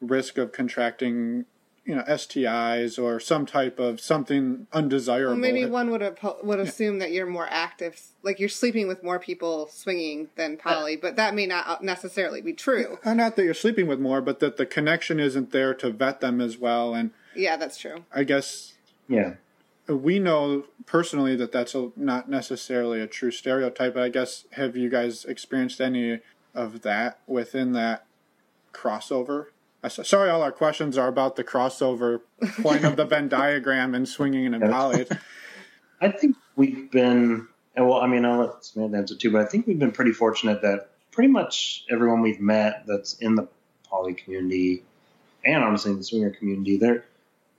risk of contracting STIs or some type of something undesirable. Well, maybe one would assume that you're more active, like you're sleeping with more people swinging than poly, but that may not necessarily be true. Not that you're sleeping with more, but that the connection isn't there to vet them as well. And yeah, that's true. I guess we know personally that that's not necessarily a true stereotype, but I guess have you guys experienced any of that within that crossover? Sorry, all our questions are about the crossover point of the Venn diagram and swinging and poly. I think we've been, I'll let Samantha answer too, but I think we've been pretty fortunate that pretty much everyone we've met that's in the poly community and honestly in the swinger community,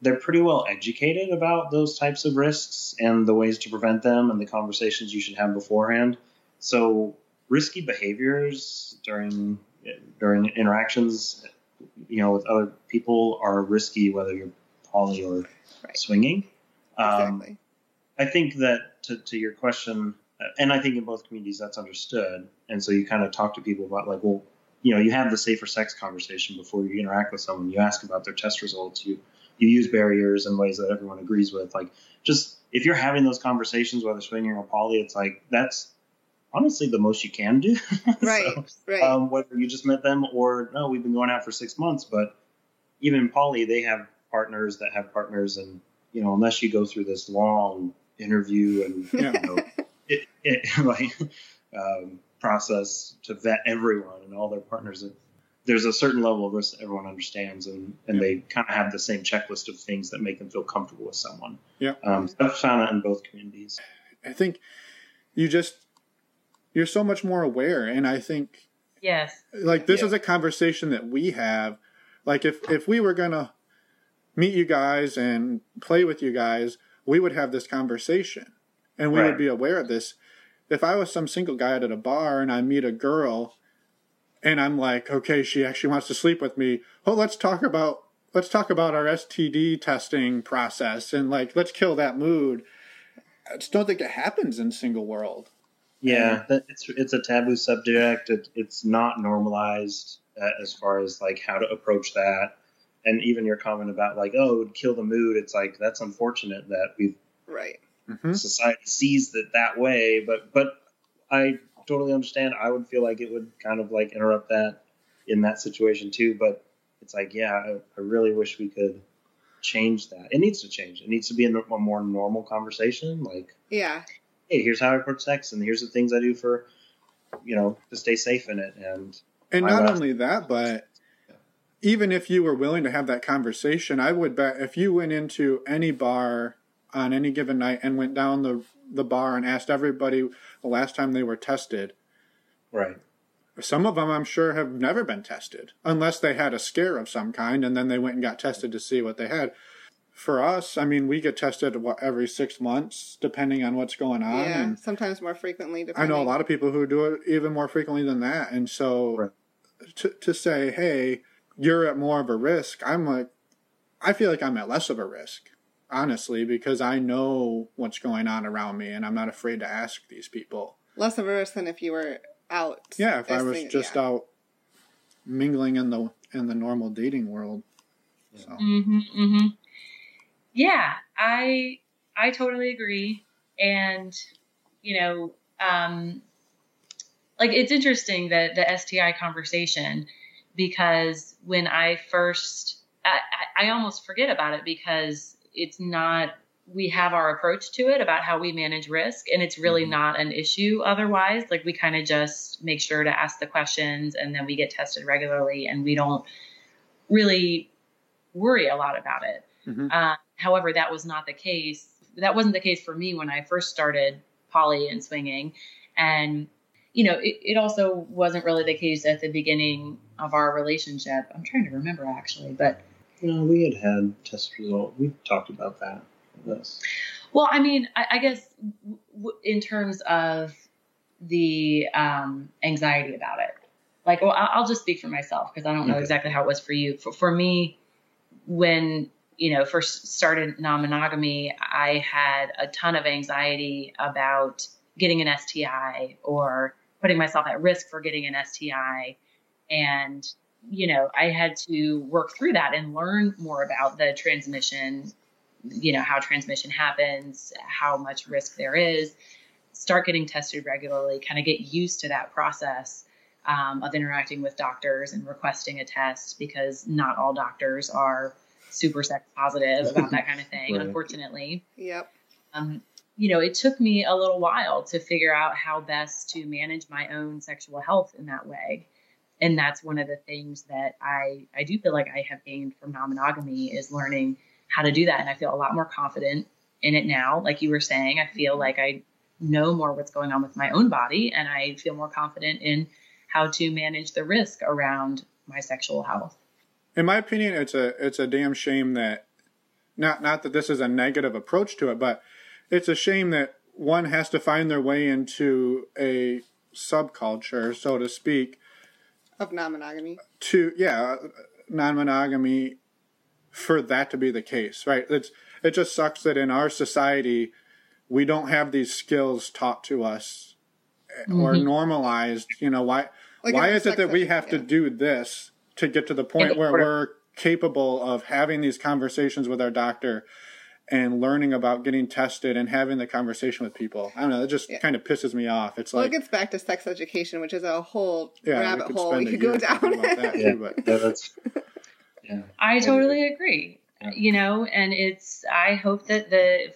they're pretty well educated about those types of risks and the ways to prevent them and the conversations you should have beforehand. So risky behaviors during interactions with other people are risky, whether you're poly or swinging. Exactly. I think that to your question, and I think in both communities that's understood. And so you kind of talk to people about like, well, you have the safer sex conversation before you interact with someone. You ask about their test results. You use barriers in ways that everyone agrees with. Like just if you're having those conversations, whether swinging or poly, it's like that's honestly the most you can do. Right. Whether you just met them or no, we've been going out for 6 months, but even poly, they have partners that have partners. And, unless you go through this long interview and process to vet everyone and all their partners, there's a certain level of risk that everyone understands. And they kind of have the same checklist of things that make them feel comfortable with someone. Yeah. So I've found that in both communities. I think you're so much more aware, and I think this is a conversation that we have. Like if we were gonna meet you guys and play with you guys, we would have this conversation and we would be aware of this. If I was some single guy out at a bar and I meet a girl and I'm like, okay, she actually wants to sleep with me. Oh, let's talk about let's talk about our STD testing process and like, let's kill that mood. I just don't think it happens in single world. Yeah, it's a taboo subject. It's not normalized as far as like how to approach that. And even your comment about like, oh, it would kill the mood. It's like, that's unfortunate that we've right. Mm-hmm. Society sees it that way. But I totally understand. I would feel like it would kind of like interrupt that in that situation too. But it's like, yeah, I really wish we could change that. It needs to change. It needs to be a more normal conversation. Like, yeah, hey, here's how I approach sex, and here's the things I do for, you know, to stay safe in it. And not only that, but even if you were willing to have that conversation, I would bet if you went into any bar on any given night and went down the bar and asked everybody the last time they were tested. Right. Some of them, I'm sure, have never been tested unless they had a scare of some kind and then they went and got tested to see what they had. For us, I mean, we get tested every 6 months, depending on what's going on. Yeah, and sometimes more frequently. Depending. I know a lot of people who do it even more frequently than that. And so right. to say, hey, you're at more of a risk, I'm like, I feel like I'm at less of a risk, honestly, because I know what's going on around me and I'm not afraid to ask these people. Less of a risk than if you were out. Yeah, if I was just out mingling in the normal dating world. So. Mm-hmm, mm-hmm. Yeah, I totally agree. And, you know, like it's interesting that the STI conversation, because when I first, I almost forget about it because it's not, we have our approach to it about how we manage risk, and it's really not an issue otherwise. Like we kind of just make sure to ask the questions and then we get tested regularly and we don't really worry a lot about it. Mm-hmm. However, that was not the case. That wasn't the case for me when I first started poly and swinging. And, you know, it also wasn't really the case at the beginning of our relationship. I'm trying to remember actually, but. No, we had test results. We talked about that. This. Well, I mean, I guess in terms of the anxiety about it, like, well, I'll just speak for myself because I don't know exactly how it was for you. For me, when, you know, first started non-monogamy, I had a ton of anxiety about getting an STI or putting myself at risk for getting an STI. And, you know, I had to work through that and learn more about the transmission, you know, how transmission happens, how much risk there is, start getting tested regularly, kind of get used to that process of interacting with doctors and requesting a test, because not all doctors are super sex positive about that kind of thing, right. Unfortunately. Yep. You know, it took me a little while to figure out how best to manage my own sexual health in that way. And that's one of the things that I do feel like I have gained from non-monogamy is learning how to do that. And I feel a lot more confident in it now. Like you were saying, I feel like I know more what's going on with my own body, and I feel more confident in how to manage the risk around my sexual health. In my opinion, it's a damn shame that not that this is a negative approach to it, but it's a shame that one has to find their way into a subculture, so to speak, of non-monogamy. Non-monogamy. For that to be the case, right? It just sucks that in our society we don't have these skills taught to us or normalized. You know, why is it that we have to do this to get to the point where we're capable of having these conversations with our doctor and learning about getting tested and having the conversation with people? I don't know. It just kind of pisses me off. It's like, it gets back to sex education, which is a whole rabbit hole we could go down. About that too, but. Yeah. I totally agree, you know, and I hope that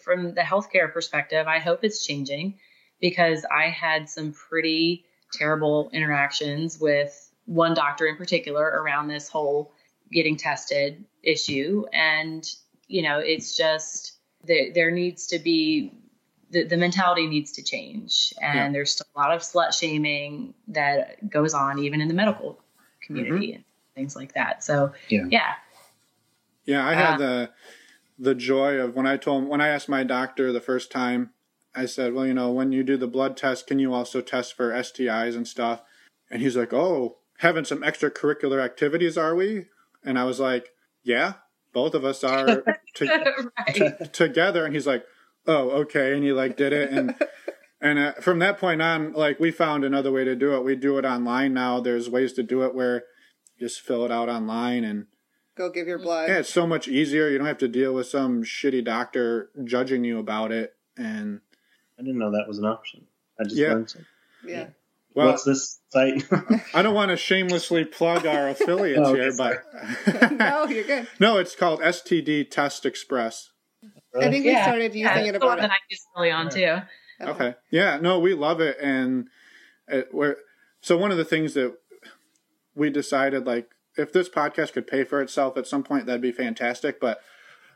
from the healthcare perspective, I hope it's changing, because I had some pretty terrible interactions with one doctor in particular around this whole getting tested issue. And, you know, it's just, there needs to be, the mentality needs to change. And there's still a lot of slut shaming that goes on even in the medical community. Mm-hmm. Things like that. So, yeah, I had the joy of when I asked my doctor the first time, I said, well, you know, when you do the blood test, can you also test for STIs and stuff? And he's like, oh, having some extracurricular activities, are we? And I was like, yeah, both of us are together. And he's like, oh, okay. And he like did it. And from that point on, like we found another way to do it. We do it online now. There's ways to do it where you just fill it out online and go give your blood. Yeah, it's so much easier. You don't have to deal with some shitty doctor judging you about it. And I didn't know that was an option. I just learned something. Yeah. Well, what's this site? I don't want to shamelessly plug our affiliates here, but no, you're good. No, it's called STD Test Express. Really? I think we started using it about. And I just really on too. Okay. Yeah. No, we love it, and so one of the things that we decided, like, if this podcast could pay for itself at some point, that'd be fantastic. But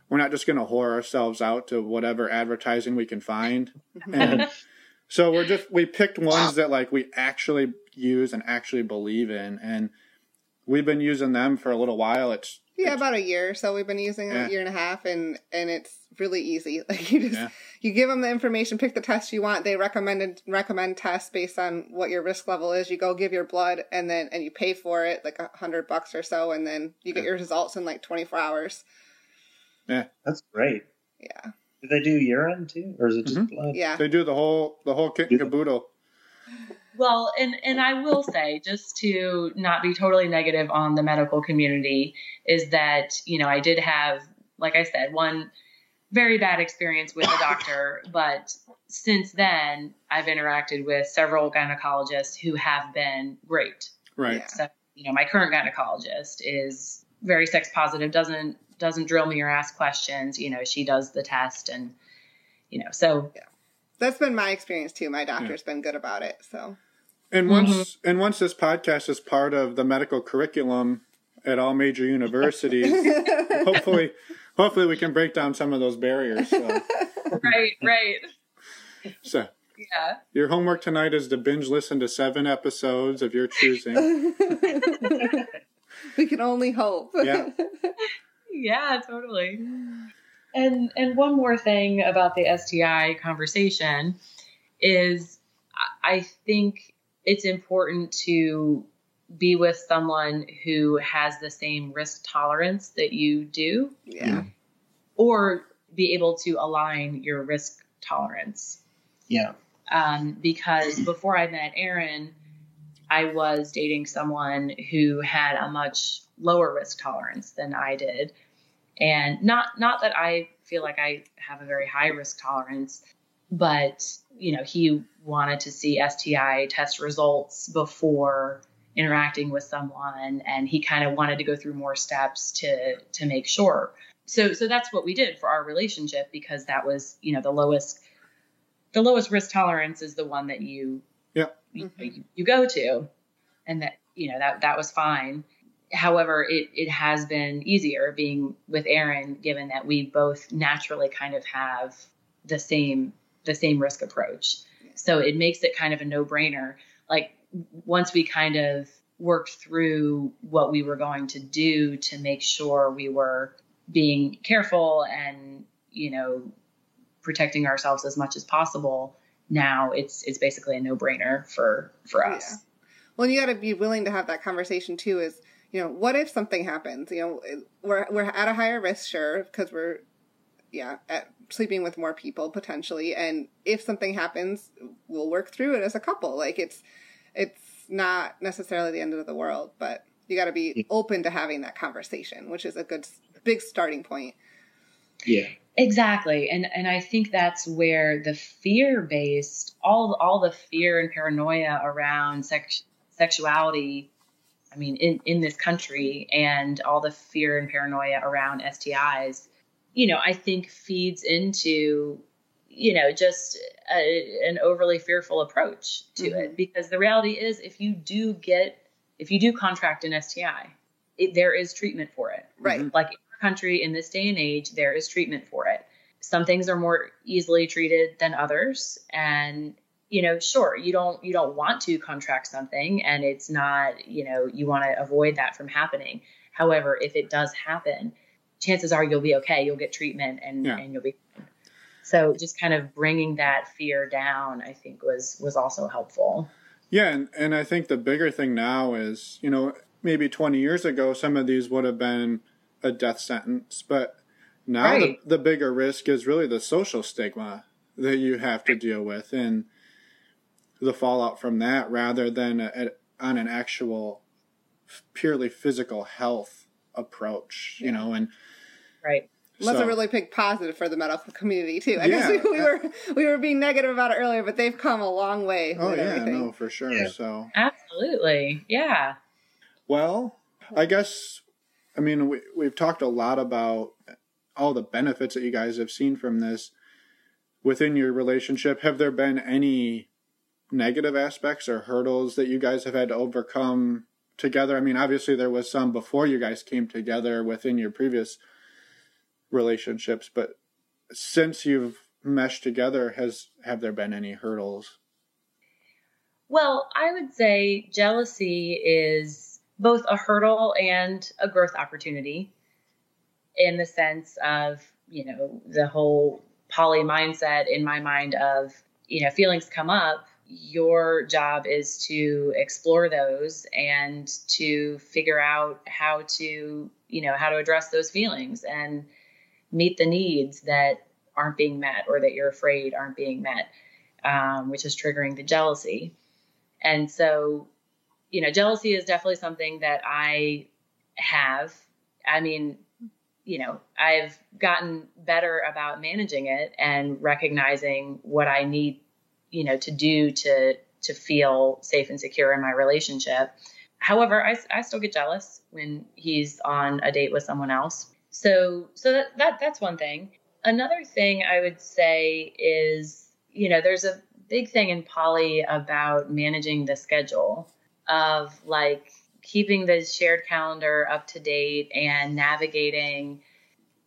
we're not just going to whore ourselves out to whatever advertising we can find. And so we picked ones that like we actually use and actually believe in. And we've been using them for a little while. It's about a year or so we've been using it, a year and a half. And it's really easy. Like you just, you give them the information, pick the test you want. They recommend tests based on what your risk level is. You go give your blood and you pay for it like $100 or so. And then you get your results in like 24 hours. Yeah, that's great. Yeah. Do they do urine too, or is it just blood? Yeah, they do the whole kit and caboodle. Well, and I will say, just to not be totally negative on the medical community, is that I did have, like I said, one very bad experience with a doctor, but since then I've interacted with several gynecologists who have been great. Right. Yeah. So my current gynecologist is very sex positive, doesn't drill me or ask questions. She does the test and, so. Yeah. That's been my experience too. My doctor's been good about it. So. And once this podcast is part of the medical curriculum at all major universities, hopefully we can break down some of those barriers. So. Right. So. Yeah. Your homework tonight is to binge listen to 7 episodes of your choosing. We can only hope. Yeah. Yeah, totally. And one more thing about the STI conversation is I think it's important to be with someone who has the same risk tolerance that you do. Yeah. Or be able to align your risk tolerance. Yeah. Because before I met Aaron, I was dating someone who had a much lower risk tolerance than I did. And not that I feel like I have a very high risk tolerance, but, he wanted to see STI test results before interacting with someone. And he kind of wanted to go through more steps to make sure. So that's what we did for our relationship, because that was, the lowest risk tolerance is the one that you go to, and that, that was fine. However, it has been easier being with Aaron, given that we both naturally kind of have the same risk approach. So it makes it kind of a no-brainer. Like once we kind of worked through what we were going to do to make sure we were being careful and, protecting ourselves as much as possible, now it's basically a no-brainer for us. Yeah. Well, you got to be willing to have that conversation too, is what if something happens? We're at a higher risk, sure, because we're, at sleeping with more people potentially. And if something happens, we'll work through it as a couple. Like it's not necessarily the end of the world, but you got to be open to having that conversation, which is a good, big starting point. Yeah, exactly. And I think that's where the fear-based, all the fear and paranoia around sexuality, in this country, and all the fear and paranoia around STIs, I think feeds into, just an overly fearful approach to it. Because the reality is, if you do contract an STI, there is treatment for it. Right. Like in our country, in this day and age, there is treatment for it. Some things are more easily treated than others. And sure, you don't want to contract something, and it's not, you want to avoid that from happening. However, if it does happen, chances are you'll be okay. You'll get treatment and you'll be fine. So just kind of bringing that fear down, I think was also helpful. Yeah. And I think the bigger thing now is, maybe 20 years ago, some of these would have been a death sentence. But now the bigger risk is really the social stigma that you have to deal with and the fallout from that, rather than on an actual purely physical health approach, you know. And that's a really big positive for the medical community too. I guess we were being negative about it earlier, but they've come a long way. For sure. Yeah. So absolutely, yeah. Well, I guess we've talked a lot about all the benefits that you guys have seen from this within your relationship. Have there been any negative aspects or hurdles that you guys have had to overcome together? I mean, obviously there was some before you guys came together within your previous relationships, but since you've meshed together, have there been any hurdles? Well, I would say jealousy is both a hurdle and a growth opportunity, in the sense of, you know, the whole poly mindset in my mind of, you know, feelings come up. Your job is to explore those and to figure out how to, you know, how to address those feelings and meet the needs that aren't being met or that you're afraid aren't being met, which is triggering the jealousy. And so, you know, jealousy is definitely something that I have. I mean, you know, I've gotten better about managing it and recognizing what I need, you know, to do to feel safe and secure in my relationship. However, I still get jealous when he's on a date with someone else. So that's one thing. Another thing I would say is, you know, there's a big thing in poly about managing the schedule of like keeping the shared calendar up to date and navigating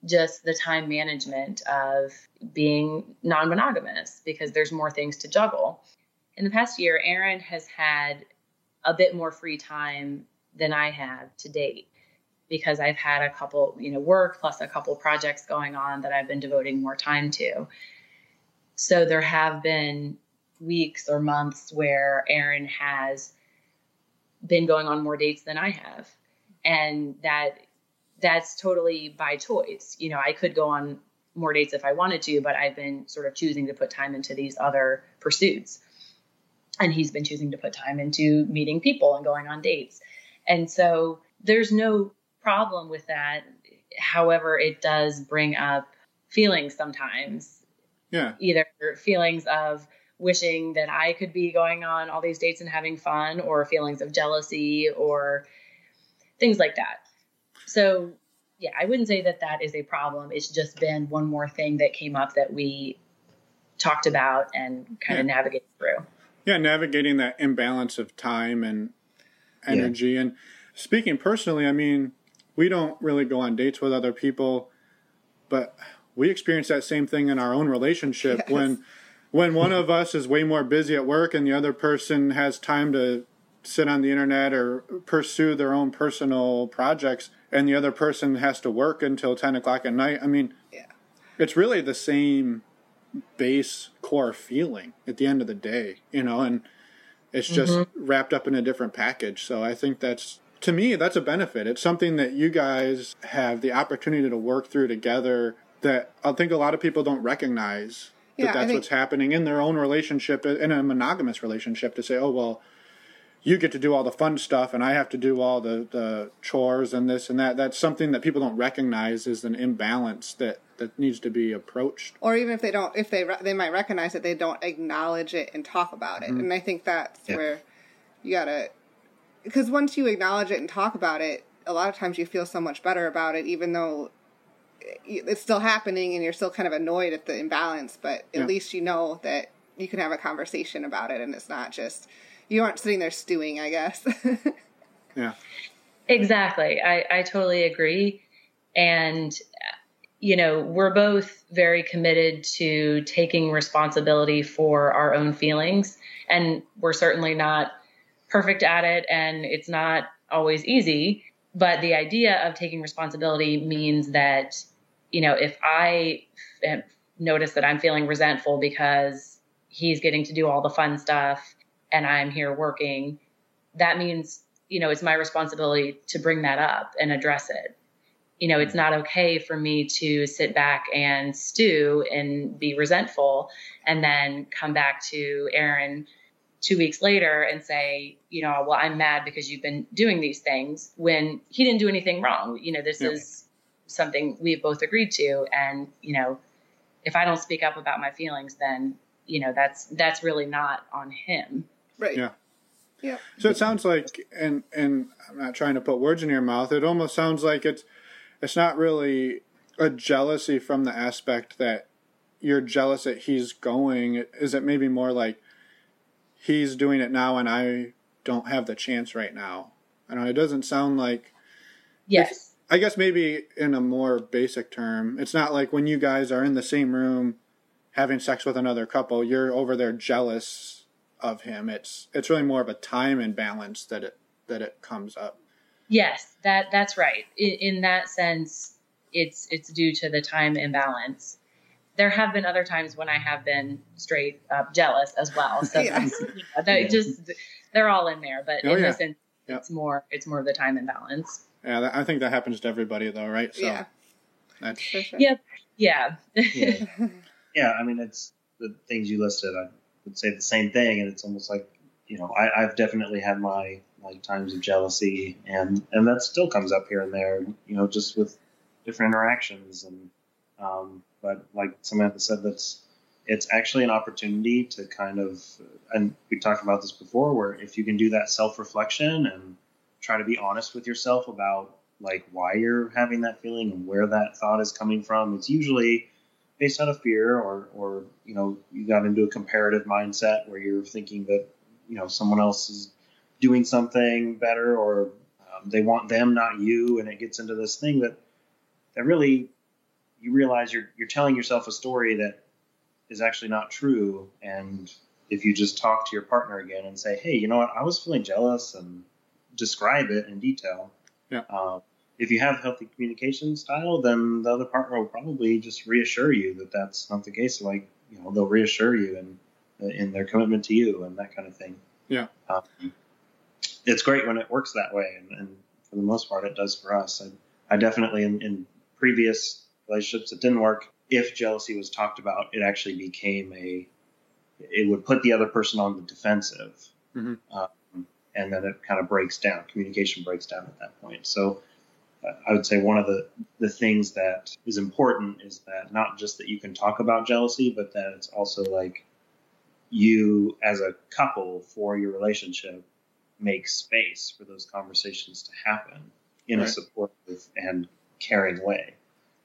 just the time management of being non-monogamous, because there's more things to juggle. In the past year, Aaron has had a bit more free time than I have to date, because I've had a couple, you know, work plus a couple projects going on that I've been devoting more time to. So there have been weeks or months where Aaron has been going on more dates than I have. And that's totally by choice. You know, I could go on more dates if I wanted to, but I've been sort of choosing to put time into these other pursuits. And he's been choosing to put time into meeting people and going on dates. And so there's no problem with that. However, it does bring up feelings sometimes. Yeah. Either feelings of wishing that I could be going on all these dates and having fun, or feelings of jealousy or things like that. So, yeah, I wouldn't say that that is a problem. It's just been one more thing that came up that we talked about and kind of navigated through. Yeah, navigating that imbalance of time and energy. Yeah. And speaking personally, I mean, we don't really go on dates with other people, but we experience that same thing in our own relationship. Yes. When one of us is way more busy at work and the other person has time to sit on the internet or pursue their own personal projects, and the other person has to work until 10 o'clock at night. I mean, it's really the same base core feeling at the end of the day, you know, and it's just wrapped up in a different package. So I think to me, that's a benefit. It's something that you guys have the opportunity to work through together that I think a lot of people don't recognize that's what's happening in their own relationship, in a monogamous relationship, to say, oh, well, you get to do all the fun stuff and I have to do all the chores and this and that. That's something that people don't recognize is an imbalance that needs to be approached. Or even if they don't, they might recognize it, they don't acknowledge it and talk about it. And I think that's where you gotta, because once you acknowledge it and talk about it, a lot of times you feel so much better about it, even though it's still happening and you're still kind of annoyed at the imbalance, but at least you know that you can have a conversation about it and it's not just, you aren't sitting there stewing, I guess. Yeah. Exactly. I totally agree. And, you know, we're both very committed to taking responsibility for our own feelings. And we're certainly not perfect at it. And it's not always easy. But the idea of taking responsibility means that, you know, if I notice that I'm feeling resentful because he's getting to do all the fun stuff and I'm here working, that means, you know, it's my responsibility to bring that up and address it. you know, it's not okay for me to sit back and stew and be resentful and then come back to Aaron 2 weeks later and say, you know, well, I'm mad because you've been doing these things when he didn't do anything wrong. You know, this is something we've both agreed to. And, you know, if I don't speak up about my feelings, then, you know, that's really not on him. Right. Yeah. Yeah. So it sounds like, and I'm not trying to put words in your mouth. It almost sounds like it's not really a jealousy from the aspect that you're jealous that he's going. Is it maybe more like, he's doing it now and I don't have the chance right now? I don't know. It doesn't sound like... Yes. I guess maybe in a more basic term, it's not like when you guys are in the same room having sex with another couple, you're over there jealous of him. It's really more of a time imbalance that it comes up. Yes, that's right. In that sense, it's due to the time imbalance. There have been other times when I have been straight up jealous as well. So they're all in there, but this instance, it's more of the time imbalance. Yeah. I think that happens to everybody though. Right. So that's for sure. Yeah. I mean, it's the things you listed. I would say the same thing. And it's almost like, you know, I've definitely had my like times of jealousy and that still comes up here and there, you know, just with different interactions and, but like Samantha said, it's actually an opportunity to kind of, and we talked about this before, where if you can do that self-reflection and try to be honest with yourself about like why you're having that feeling and where that thought is coming from, it's usually based out of fear or you know, you got into a comparative mindset where you're thinking that, you know, someone else is doing something better or they want them, not you. And it gets into this thing that really... you realize you're telling yourself a story that is actually not true. And if you just talk to your partner again and say, hey, you know what, I was feeling jealous and describe it in detail. Yeah. If you have healthy communication style, then the other partner will probably just reassure you that that's not the case. Like, you know, they'll reassure you in their commitment to you and that kind of thing. Yeah. It's great when it works that way. And for the most part, it does for us. I definitely in previous relationships that didn't work, if jealousy was talked about, it actually became it would put the other person on the defensive. Mm-hmm. And then it kind of breaks down. Communication breaks down at that point. So I would say one of the things that is important is that not just that you can talk about jealousy, but that it's also like you as a couple for your relationship make space for those conversations to happen in a supportive and caring way.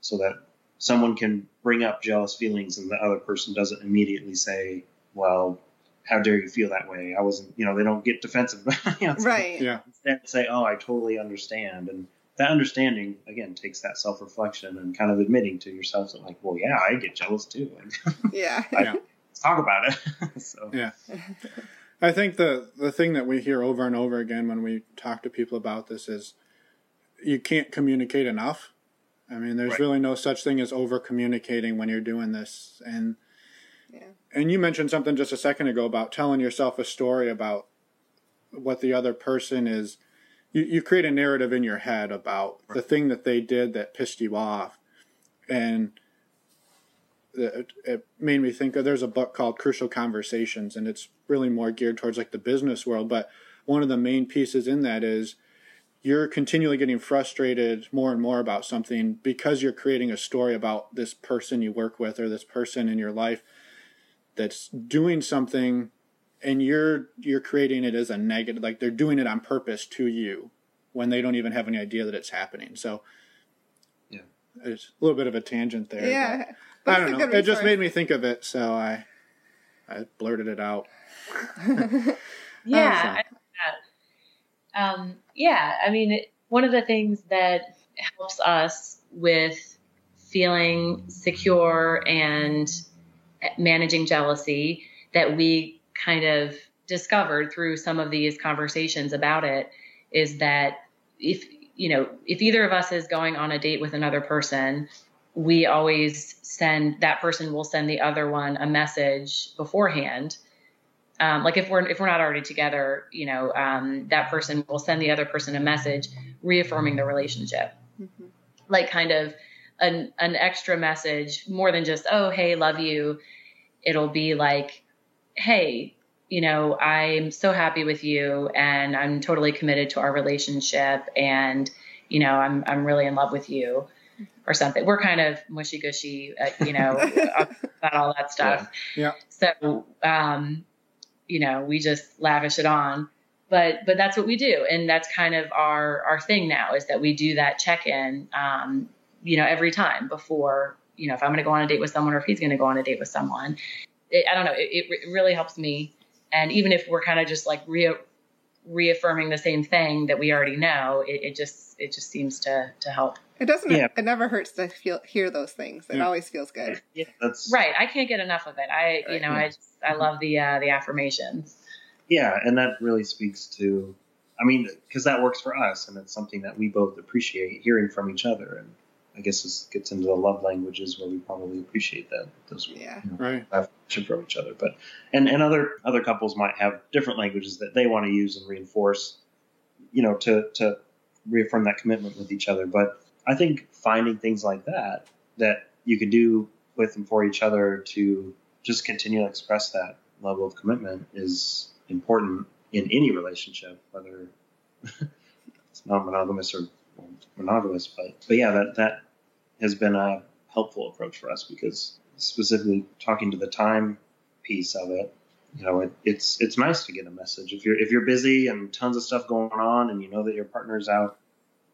So that someone can bring up jealous feelings and the other person doesn't immediately say, well, how dare you feel that way? I wasn't, you know, they don't get defensive. Right. Yeah. Instead say, oh, I totally understand. And that understanding, again, takes that self-reflection and kind of admitting to yourself that like, well, yeah, I get jealous too. Yeah. Let's talk about it. So. Yeah. I think the thing that we hear over and over again when we talk to people about this is you can't communicate enough. I mean, there's really no such thing as over-communicating when you're doing this. And you mentioned something just a second ago about telling yourself a story about what the other person is. You create a narrative in your head about the thing that they did that pissed you off. And it made me think of, there's a book called Crucial Conversations, and it's really more geared towards like the business world. But one of the main pieces in that is, you're continually getting frustrated more and more about something because you're creating a story about this person you work with or this person in your life that's doing something, and you're creating it as a negative, like they're doing it on purpose to you when they don't even have any idea that it's happening. So yeah, it's a little bit of a tangent there. Yeah, I don't know. It just made me think of it. So I blurted it out. Yeah. Awesome. I mean, one of the things that helps us with feeling secure and managing jealousy that we kind of discovered through some of these conversations about it is that if either of us is going on a date with another person, we always that person will send the other one a message beforehand. Like if we're not already together, you know, that person will send the other person a message reaffirming the relationship. Mm-hmm. like kind of an extra message more than just, oh, hey, love you. It'll be like, hey, you know, I'm so happy with you and I'm totally committed to our relationship and, you know, I'm really in love with you or something. We're kind of mushy gushy, you know, about all that stuff. Yeah. Yeah. So, you know, we just lavish it on, but that's what we do. And that's kind of our thing now, is that we do that check-in, you know, every time before, you know, if I'm going to go on a date with someone or if he's going to go on a date with someone. I don't know. It really helps me. And even if we're kind of just like reaffirming the same thing that we already know, it just seems to help. It doesn't. Yeah. It never hurts to hear those things. It always feels good. Yeah, that's right. I can't get enough of it. I love the affirmations. Yeah, and that really speaks to, I mean, because that works for us, and it's something that we both appreciate hearing from each other. And I guess this gets into the love languages where we probably appreciate that. Those, yeah, you know, right. Affirmation from each other, but and other couples might have different languages that they want to use and reinforce, you know, to reaffirm that commitment with each other. But I think finding things like that you can do with and for each other to just continue to express that level of commitment is important in any relationship, whether it's non-monogamous or monogamous. But yeah, that has been a helpful approach for us, because specifically talking to the time piece of it, you know, it's nice to get a message. If you're busy and tons of stuff going on, and you know that your partner's out,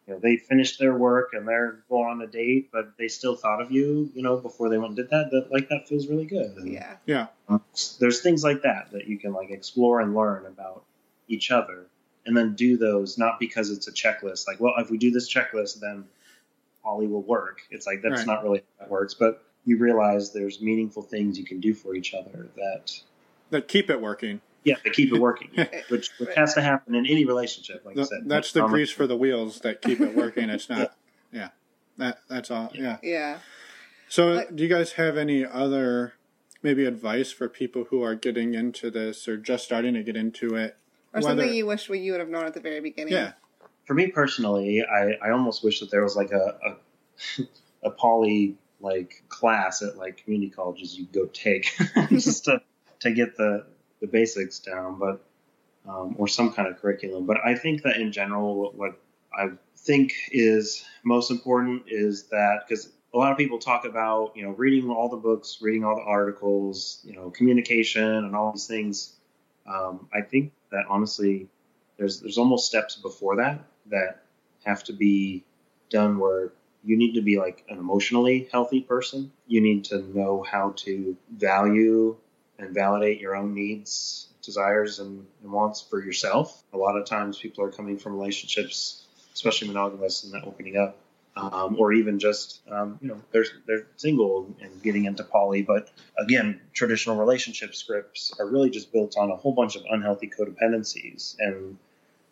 you know, they finished their work and they're going on a date, but they still thought of you, you know, before they went and did that, like, that feels really good. And, yeah. Yeah. There's things like that you can like explore and learn about each other, and then do those, not because it's a checklist. Like, well, if we do this checklist, then poly will work. It's like, that's right. Not really how it works, but you realize there's meaningful things you can do for each other that keep it working. Yeah, they keep it working, which has to happen in any relationship. Like I said, that's the grease for the wheels that keep it working. It's not, yeah. That's all. Yeah. Yeah. So, do you guys have any other maybe advice for people who are getting into this or just starting to get into it, or something you wish you would have known at the very beginning? Yeah. For me personally, I almost wish that there was like a poly like class at like community colleges you go take just to get the basics down, but or some kind of curriculum. But I think that in general, what I think is most important is that, because a lot of people talk about, you know, reading all the books, reading all the articles, you know, communication and all these things. I think that honestly, there's almost steps before that have to be done, where you need to be like an emotionally healthy person. You need to know how to value and validate your own needs, desires, and wants for yourself. A lot of times people are coming from relationships, especially monogamous, and that opening up, or even just, you know, they're single and getting into poly. But again, traditional relationship scripts are really just built on a whole bunch of unhealthy codependencies,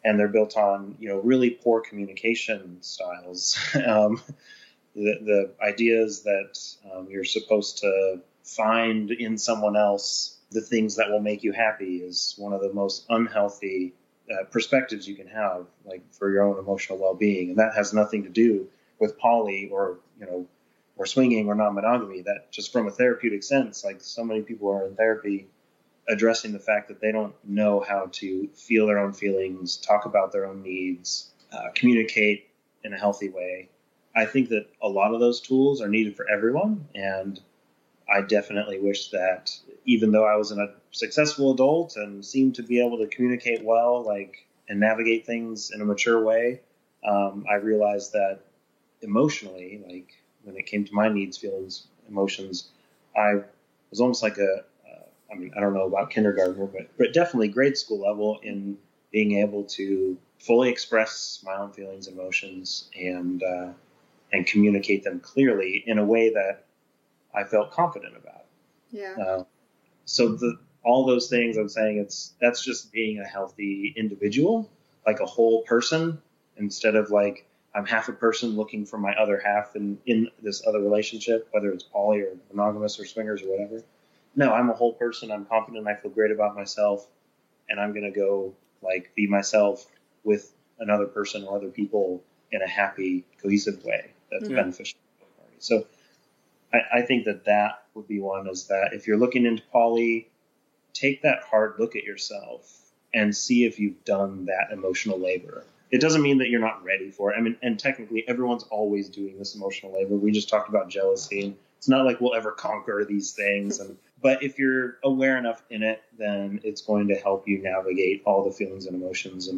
and they're built on, you know, really poor communication styles. The ideas that you're supposed to find in someone else the things that will make you happy is one of the most unhealthy perspectives you can have, like, for your own emotional well-being. And that has nothing to do with poly or, you know, or swinging or non-monogamy. That just from a therapeutic sense, like, so many people are in therapy addressing the fact that they don't know how to feel their own feelings, talk about their own needs, communicate in a healthy way. I think that a lot of those tools are needed for everyone, and I definitely wish that, even though I was a successful adult and seemed to be able to communicate well, like, and navigate things in a mature way, I realized that emotionally, like, when it came to my needs, feelings, emotions, I was almost like I mean, I don't know about kindergarten, but definitely grade school level in being able to fully express my own feelings and emotions and communicate them clearly in a way that I felt confident about. Yeah. So all those things I'm saying, that's just being a healthy individual, like a whole person, instead of like, I'm half a person looking for my other half in this other relationship, whether it's poly or monogamous or swingers or whatever. No, I'm a whole person. I'm confident. I feel great about myself, and I'm going to go like be myself with another person or other people in a happy, cohesive way. that's beneficial to both parties. So I think that would be one, is that if you're looking into poly, take that hard look at yourself and see if you've done that emotional labor. It doesn't mean that you're not ready for it. I mean, and technically everyone's always doing this emotional labor. We just talked about jealousy, and it's not like we'll ever conquer these things. But if you're aware enough in it, then it's going to help you navigate all the feelings and emotions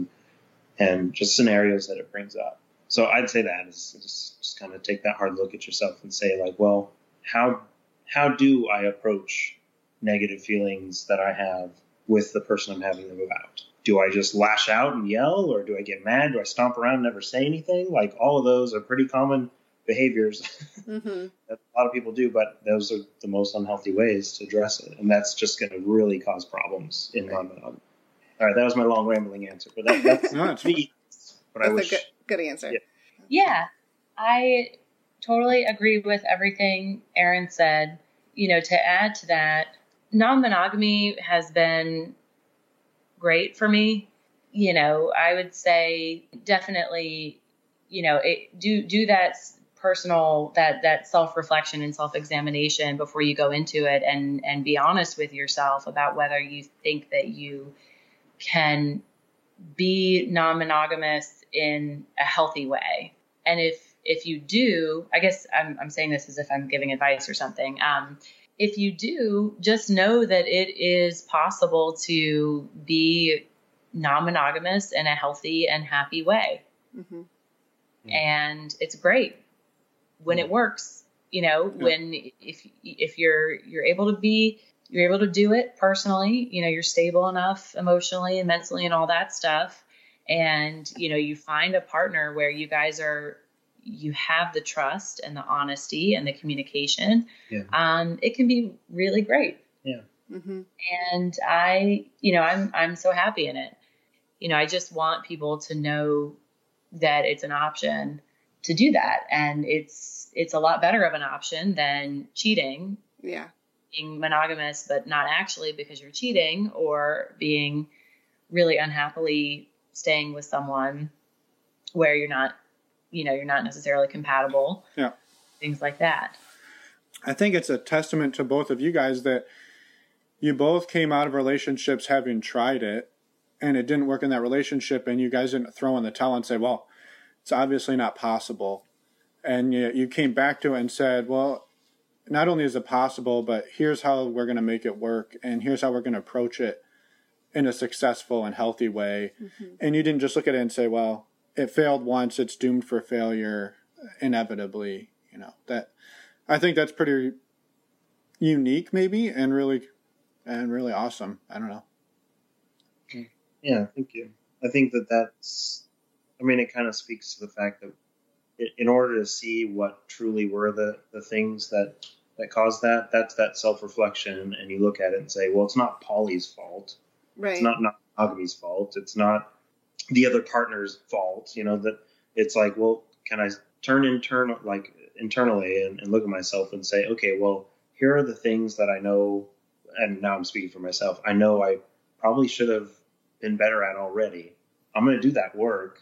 and just scenarios that it brings up. So I'd say that is just kind of take that hard look at yourself and say, like, well, how do I approach negative feelings that I have with the person I'm having them about? Do I just lash out and yell, or do I get mad? Do I stomp around and never say anything? Like, all of those are pretty common behaviors that a lot of people do, but those are the most unhealthy ways to address it. And that's just going to really cause problems in non-monogamy. All right, that was my long rambling answer, but that's me. But that's a good answer. Yeah, I totally agree with everything Aaron said. You know, to add to that, non-monogamy has been great for me. You know, I would say definitely, you know, do that personal, that self-reflection and self-examination before you go into it, and be honest with yourself about whether you think that you can be non-monogamous in a healthy way. And if you do, I guess I'm saying this as if I'm giving advice or something. If you do, just know that it is possible to be non-monogamous in a healthy and happy way. Mm-hmm. And it's great when it works, you know, when, if you're able to be, you're able to do it personally, you know, you're stable enough emotionally and mentally and all that stuff. And, you know, you find a partner where you guys are, you have the trust and the honesty and the communication. Yeah. It can be really great. Yeah. Mm-hmm. And I'm so happy in it. You know, I just want people to know that it's an option to do that. And it's a lot better of an option than cheating. Yeah. Being monogamous, but not actually because you're cheating, or being really unhappily staying with someone where you're not, you know, you're not necessarily compatible. Yeah. Things like that. I think it's a testament to both of you guys that you both came out of relationships having tried it, and it didn't work in that relationship, and you guys didn't throw in the towel and say, well, it's obviously not possible. And you came back to it and said, well, not only is it possible, but here's how we're going to make it work, and here's how we're going to approach it in a successful and healthy way. Mm-hmm. And you didn't just look at it and say, well, it failed once, it's doomed for failure inevitably. You know, that, I think that's pretty unique maybe, and really awesome. I don't know. Yeah, thank you. I think that's, I mean, it kind of speaks to the fact that in order to see what truly were the things that caused that, that's that self-reflection, and you look at it and say, well, it's not Polly's fault. Right. It's not monogamy's fault. It's not the other partner's fault. You know, that it's like, well, can I turn internally and look at myself and say, okay, well, here are the things that I know, and now I'm speaking for myself, I know I probably should have been better at already. I'm going to do that work.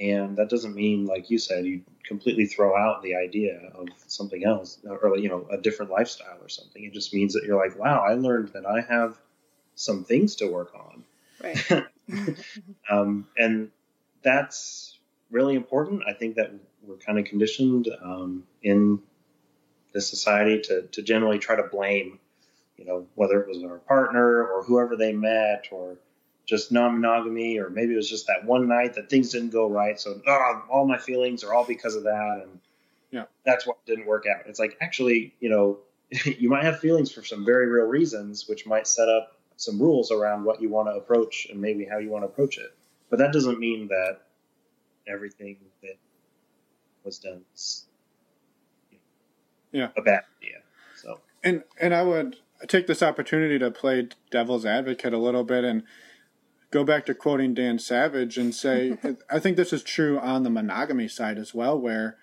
And that doesn't mean, like you said, you completely throw out the idea of something else, or, you know, a different lifestyle or something. It just means that you're like, wow, I learned that I have some things to work on. Right. And that's really important. I think that we're kind of conditioned in this society to generally try to blame, you know, whether it was our partner or whoever they met, or just non-monogamy, or maybe it was just that one night that things didn't go right. So all my feelings are all because of that. And that's what didn't work out. It's like, actually, you know, you might have feelings for some very real reasons, which might set up some rules around what you want to approach and maybe how you want to approach it. But that doesn't mean that everything that was done is a bad idea. So, and I would take this opportunity to play devil's advocate a little bit and go back to quoting Dan Savage and say, I think this is true on the monogamy side as well, where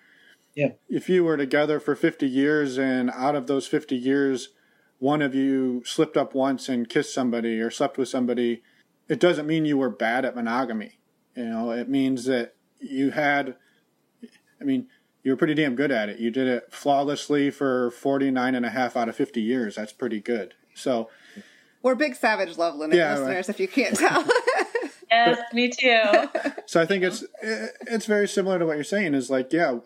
if you were together for 50 years and out of those 50 years, one of you slipped up once and kissed somebody or slept with somebody, it doesn't mean you were bad at monogamy. You know, it means that you had, I mean, you were pretty damn good at it. You did it flawlessly for 49 and a half out of 50 years. That's pretty good. So we're big Savage Love Linux listeners, if you can't tell. Yes, me too. So I think it's very similar to what you're saying is like, yeah,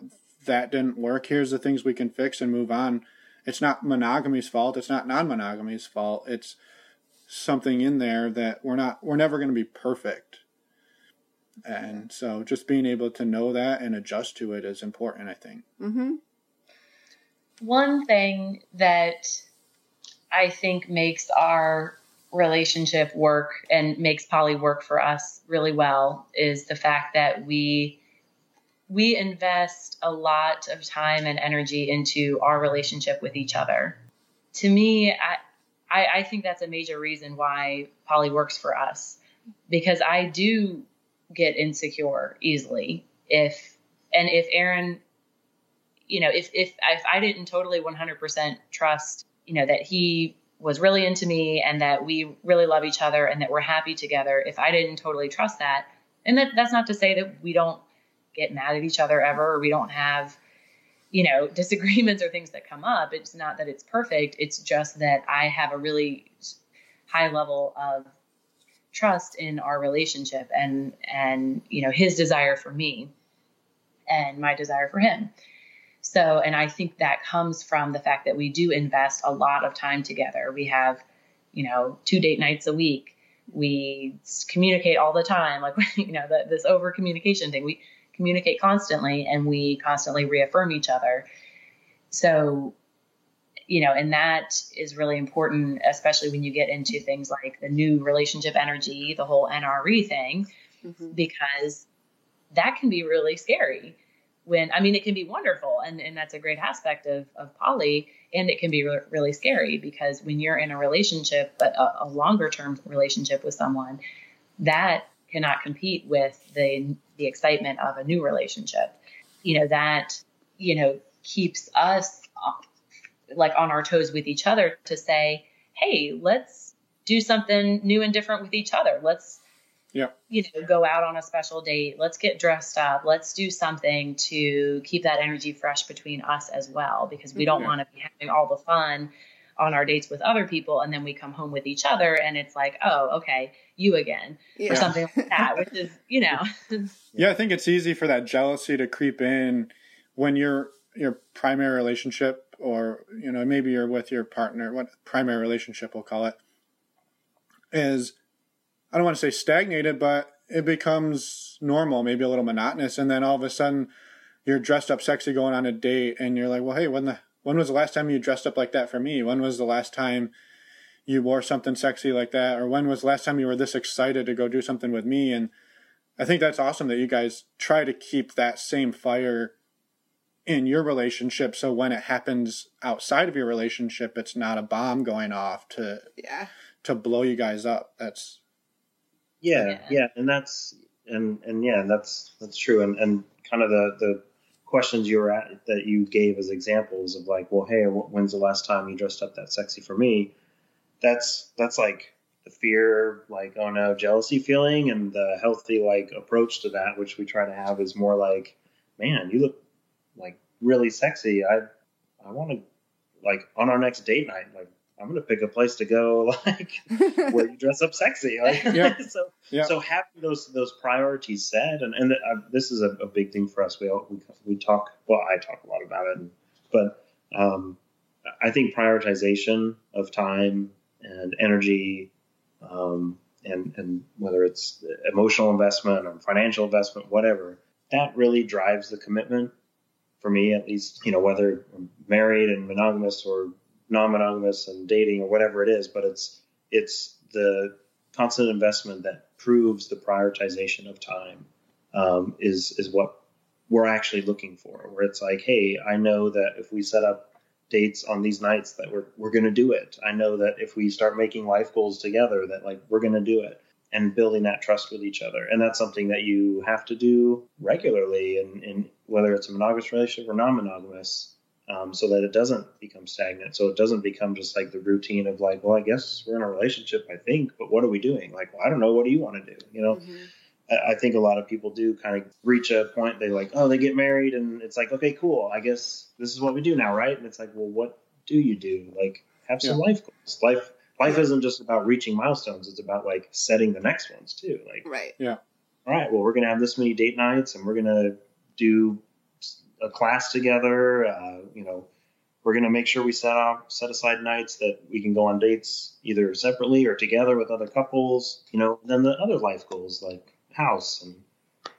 that didn't work. Here's the things we can fix and move on. It's not monogamy's fault. It's not non-monogamy's fault. It's something in there that we're never going to be perfect. And so just being able to know that and adjust to it is important, I think. Mm-hmm. One thing that I think makes our relationship work and makes poly work for us really well is the fact that we invest a lot of time and energy into our relationship with each other. To me, I think that's a major reason why poly works for us, because I do get insecure easily. If Aaron, you know, if I didn't totally 100% trust, you know, that he was really into me and that we really love each other and that we're happy together, if I didn't totally trust that, and that's not to say that we don't get mad at each other ever, or we don't have, you know, disagreements or things that come up. It's not that it's perfect. It's just that I have a really high level of trust in our relationship and, you know, his desire for me and my desire for him. So, and I think that comes from the fact that we do invest a lot of time together. We have, you know, 2 date nights a week. We communicate all the time. Like, you know, this over communication thing, we communicate constantly and we constantly reaffirm each other. So, you know, and that is really important, especially when you get into things like the new relationship energy, the whole NRE thing, mm-hmm. because that can be really scary. When, I mean, it can be wonderful and that's a great aspect of poly, and it can be really scary because when you're in a relationship, but a longer term relationship with someone, that cannot compete with the excitement of a new relationship. You know, that, you know, keeps us like on our toes with each other to say, hey, let's do something new and different with each other. Let's, you know, go out on a special date. Let's get dressed up. Let's do something to keep that energy fresh between us as well, because we don't want to be having all the fun on our dates with other people. And then we come home with each other and it's like, oh, okay, you again, or something like that, which is, you know. Yeah. I think it's easy for that jealousy to creep in when your primary relationship, or, you know, maybe you're with your partner, what primary relationship we'll call it, is, I don't want to say stagnated, but it becomes normal, maybe a little monotonous. And then all of a sudden you're dressed up sexy going on a date and you're like, well, hey, when was the last time you dressed up like that for me? When was the last time you wore something sexy like that? Or when was the last time you were this excited to go do something with me? And I think that's awesome that you guys try to keep that same fire in your relationship. So when it happens outside of your relationship, it's not a bomb going off to blow you guys up. That's, that's true. And kind of the questions that you gave as examples of like, well, hey, when's the last time you dressed up that sexy for me? That's like the fear, like, oh no, jealousy feeling, and the healthy like approach to that, which we try to have, is more like, man, you look like really sexy. I want to, like, on our next date night, like, I'm going to pick a place to go, like, where you dress up sexy. Like, So having those priorities set, and this is a big thing for us. We talk, well, I talk a lot about it, but I think prioritization of time and energy, and whether it's emotional investment or financial investment, whatever, that really drives the commitment for me, at least, you know, whether I'm married and monogamous or non-monogamous and dating or whatever it is, but it's the constant investment that proves the prioritization of time, is what we're actually looking for, where it's like, hey, I know that if we set up dates on these nights that we're going to do it. I know that if we start making life goals together, that like, we're going to do it, and building that trust with each other. And that's something that you have to do regularly, and whether it's a monogamous relationship or non-monogamous, so that it doesn't become stagnant. So it doesn't become just like the routine of like, well, I guess we're in a relationship, I think, but what are we doing? Like, well, I don't know. What do you want to do? You know, I think a lot of people do kind of reach a point, they like, oh, they get married and it's like, okay, cool. I guess this is what we do now, right? And it's like, well, what do you do? Like, have some life goals. Life isn't just about reaching milestones. It's about like setting the next ones too. Like, right. Yeah. All right, well, we're going to have this many date nights and we're going to do a class together. You know, we're going to make sure we set aside nights that we can go on dates either separately or together with other couples, you know, and then the other life goals like house and,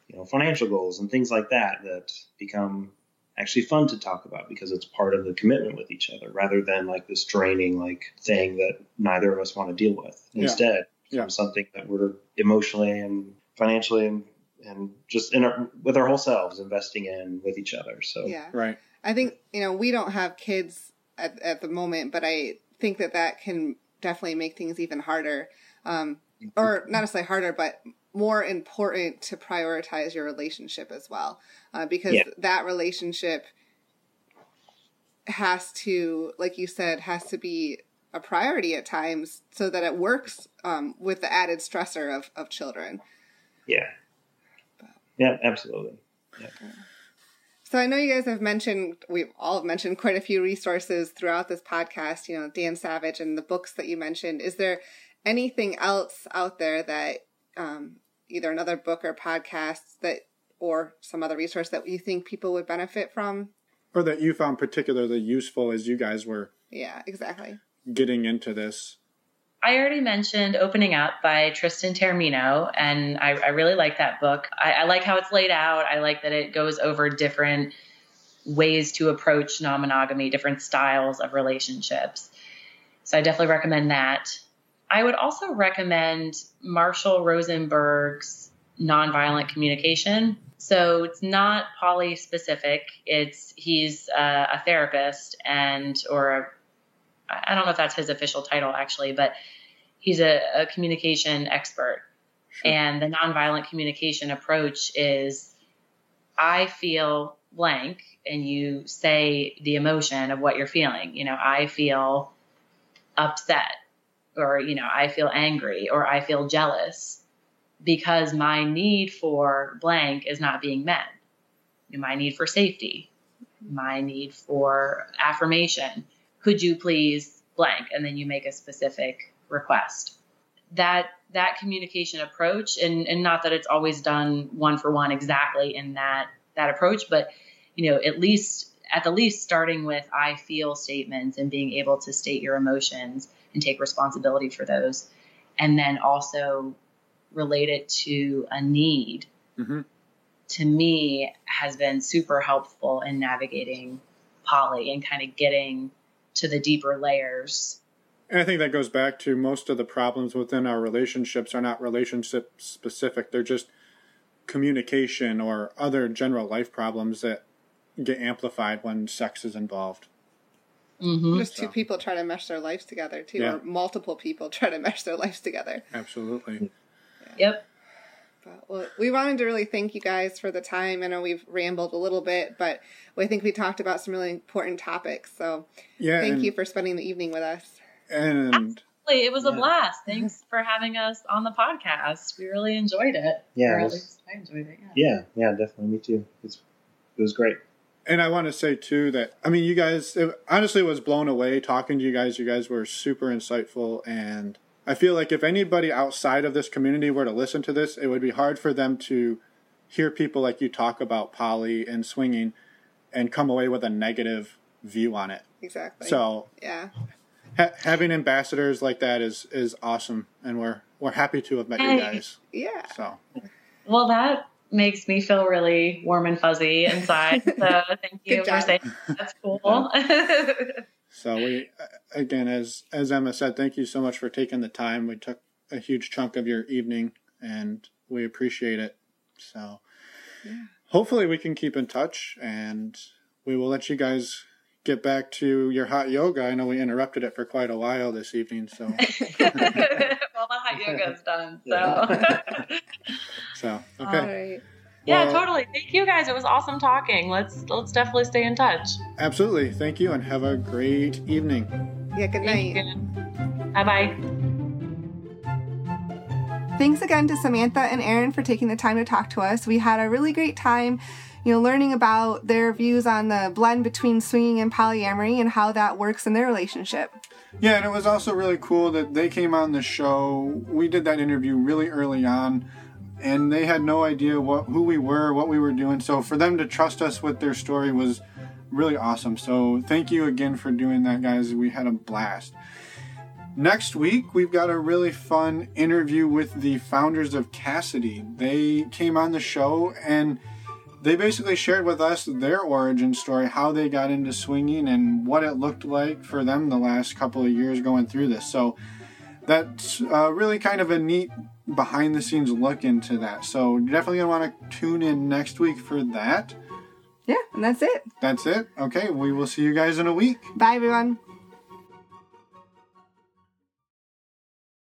you know, financial goals and things like that, that become actually fun to talk about because it's part of the commitment with each other rather than like this draining, like thing that neither of us want to deal with. Instead, it's something that we're emotionally and financially and just in our, with our whole selves investing in with each other. So, right. I think, you know, we don't have kids at the moment, but I think that that can definitely make things even harder, or not necessarily harder, but more important to prioritize your relationship as well, because that relationship has to, like you said, has to be a priority at times so that it works with the added stressor of children. Yeah, absolutely. Yeah. So I know you guys have mentioned, we've all mentioned quite a few resources throughout this podcast, you know, Dan Savage and the books that you mentioned. Is there anything else out there that either another book or podcast that, or some other resource that you think people would benefit from? Or that you found particularly useful as you guys were getting into this? I already mentioned Opening Up by Tristan Termino, and I really like that book. I like how it's laid out. I like that it goes over different ways to approach non-monogamy, different styles of relationships. So I definitely recommend that. I would also recommend Marshall Rosenberg's Nonviolent Communication. So it's not poly-specific. He's a therapist I don't know if that's his official title actually, but he's a communication expert. Sure. And the nonviolent communication approach is, I feel blank, and you say the emotion of what you're feeling. You know, I feel upset, or, you know, I feel angry, or I feel jealous because my need for blank is not being met. My need for safety, my need for affirmation. Could you please blank? And then you make a specific request. That communication approach, and not that it's always done one for one exactly in that approach, but, you know, at the least starting with I feel statements and being able to state your emotions and take responsibility for those. And then also relate it to a need, to me has been super helpful in navigating poly and kind of getting to the deeper layers. And I think that goes back to most of the problems within our relationships are not relationship specific. They're just communication or other general life problems that get amplified when sex is involved. Mm-hmm. Just two people try to mesh their lives together too, or multiple people try to mesh their lives together. Absolutely. Yep. Well, we wanted to really thank you guys for the time. I know we've rambled a little bit, but I think we talked about some really important topics. So thank you for spending the evening with us. And absolutely. It was a blast. Thanks for having us on the podcast. We really enjoyed it. Yeah. I enjoyed it. Yeah, definitely. Me too. It was great. And I want to say too that, I mean, you guys, honestly was blown away talking to you guys. You guys were super insightful, and I feel like if anybody outside of this community were to listen to this, it would be hard for them to hear people like you talk about poly and swinging and come away with a negative view on it. Exactly. So having ambassadors like that is awesome, and we're happy to have met you guys. Yeah. So. Well, that makes me feel really warm and fuzzy inside. So thank you for saying that's cool. Yeah. So we, again, as Emma said, thank you so much for taking the time. We took a huge chunk of your evening, and we appreciate it. So hopefully we can keep in touch, and we will let you guys get back to your hot yoga. I know we interrupted it for quite a while this evening, so. Well, the hot yoga's done, so. So, okay. All right. Yeah, totally. Thank you guys. It was awesome talking. Let's definitely stay in touch. Absolutely. Thank you, and have a great evening. Yeah, good night. Bye-bye. Thanks again to Samantha and Aaron for taking the time to talk to us. We had a really great time, you know, learning about their views on the blend between swinging and polyamory and how that works in their relationship. Yeah, and it was also really cool that they came on the show. We did that interview really early on, and they had no idea who we were, what we were doing. So for them to trust us with their story was really awesome. So thank you again for doing that, guys. We had a blast. Next week, we've got a really fun interview with the founders of Kasidie. They came on the show and they basically shared with us their origin story, how they got into swinging and what it looked like for them the last couple of years going through this. So that's really kind of a neat behind the scenes look into that. So you're definitely going to want to tune in next week for that. Yeah, and that's it. That's it. Okay, we will see you guys in a week. Bye, everyone.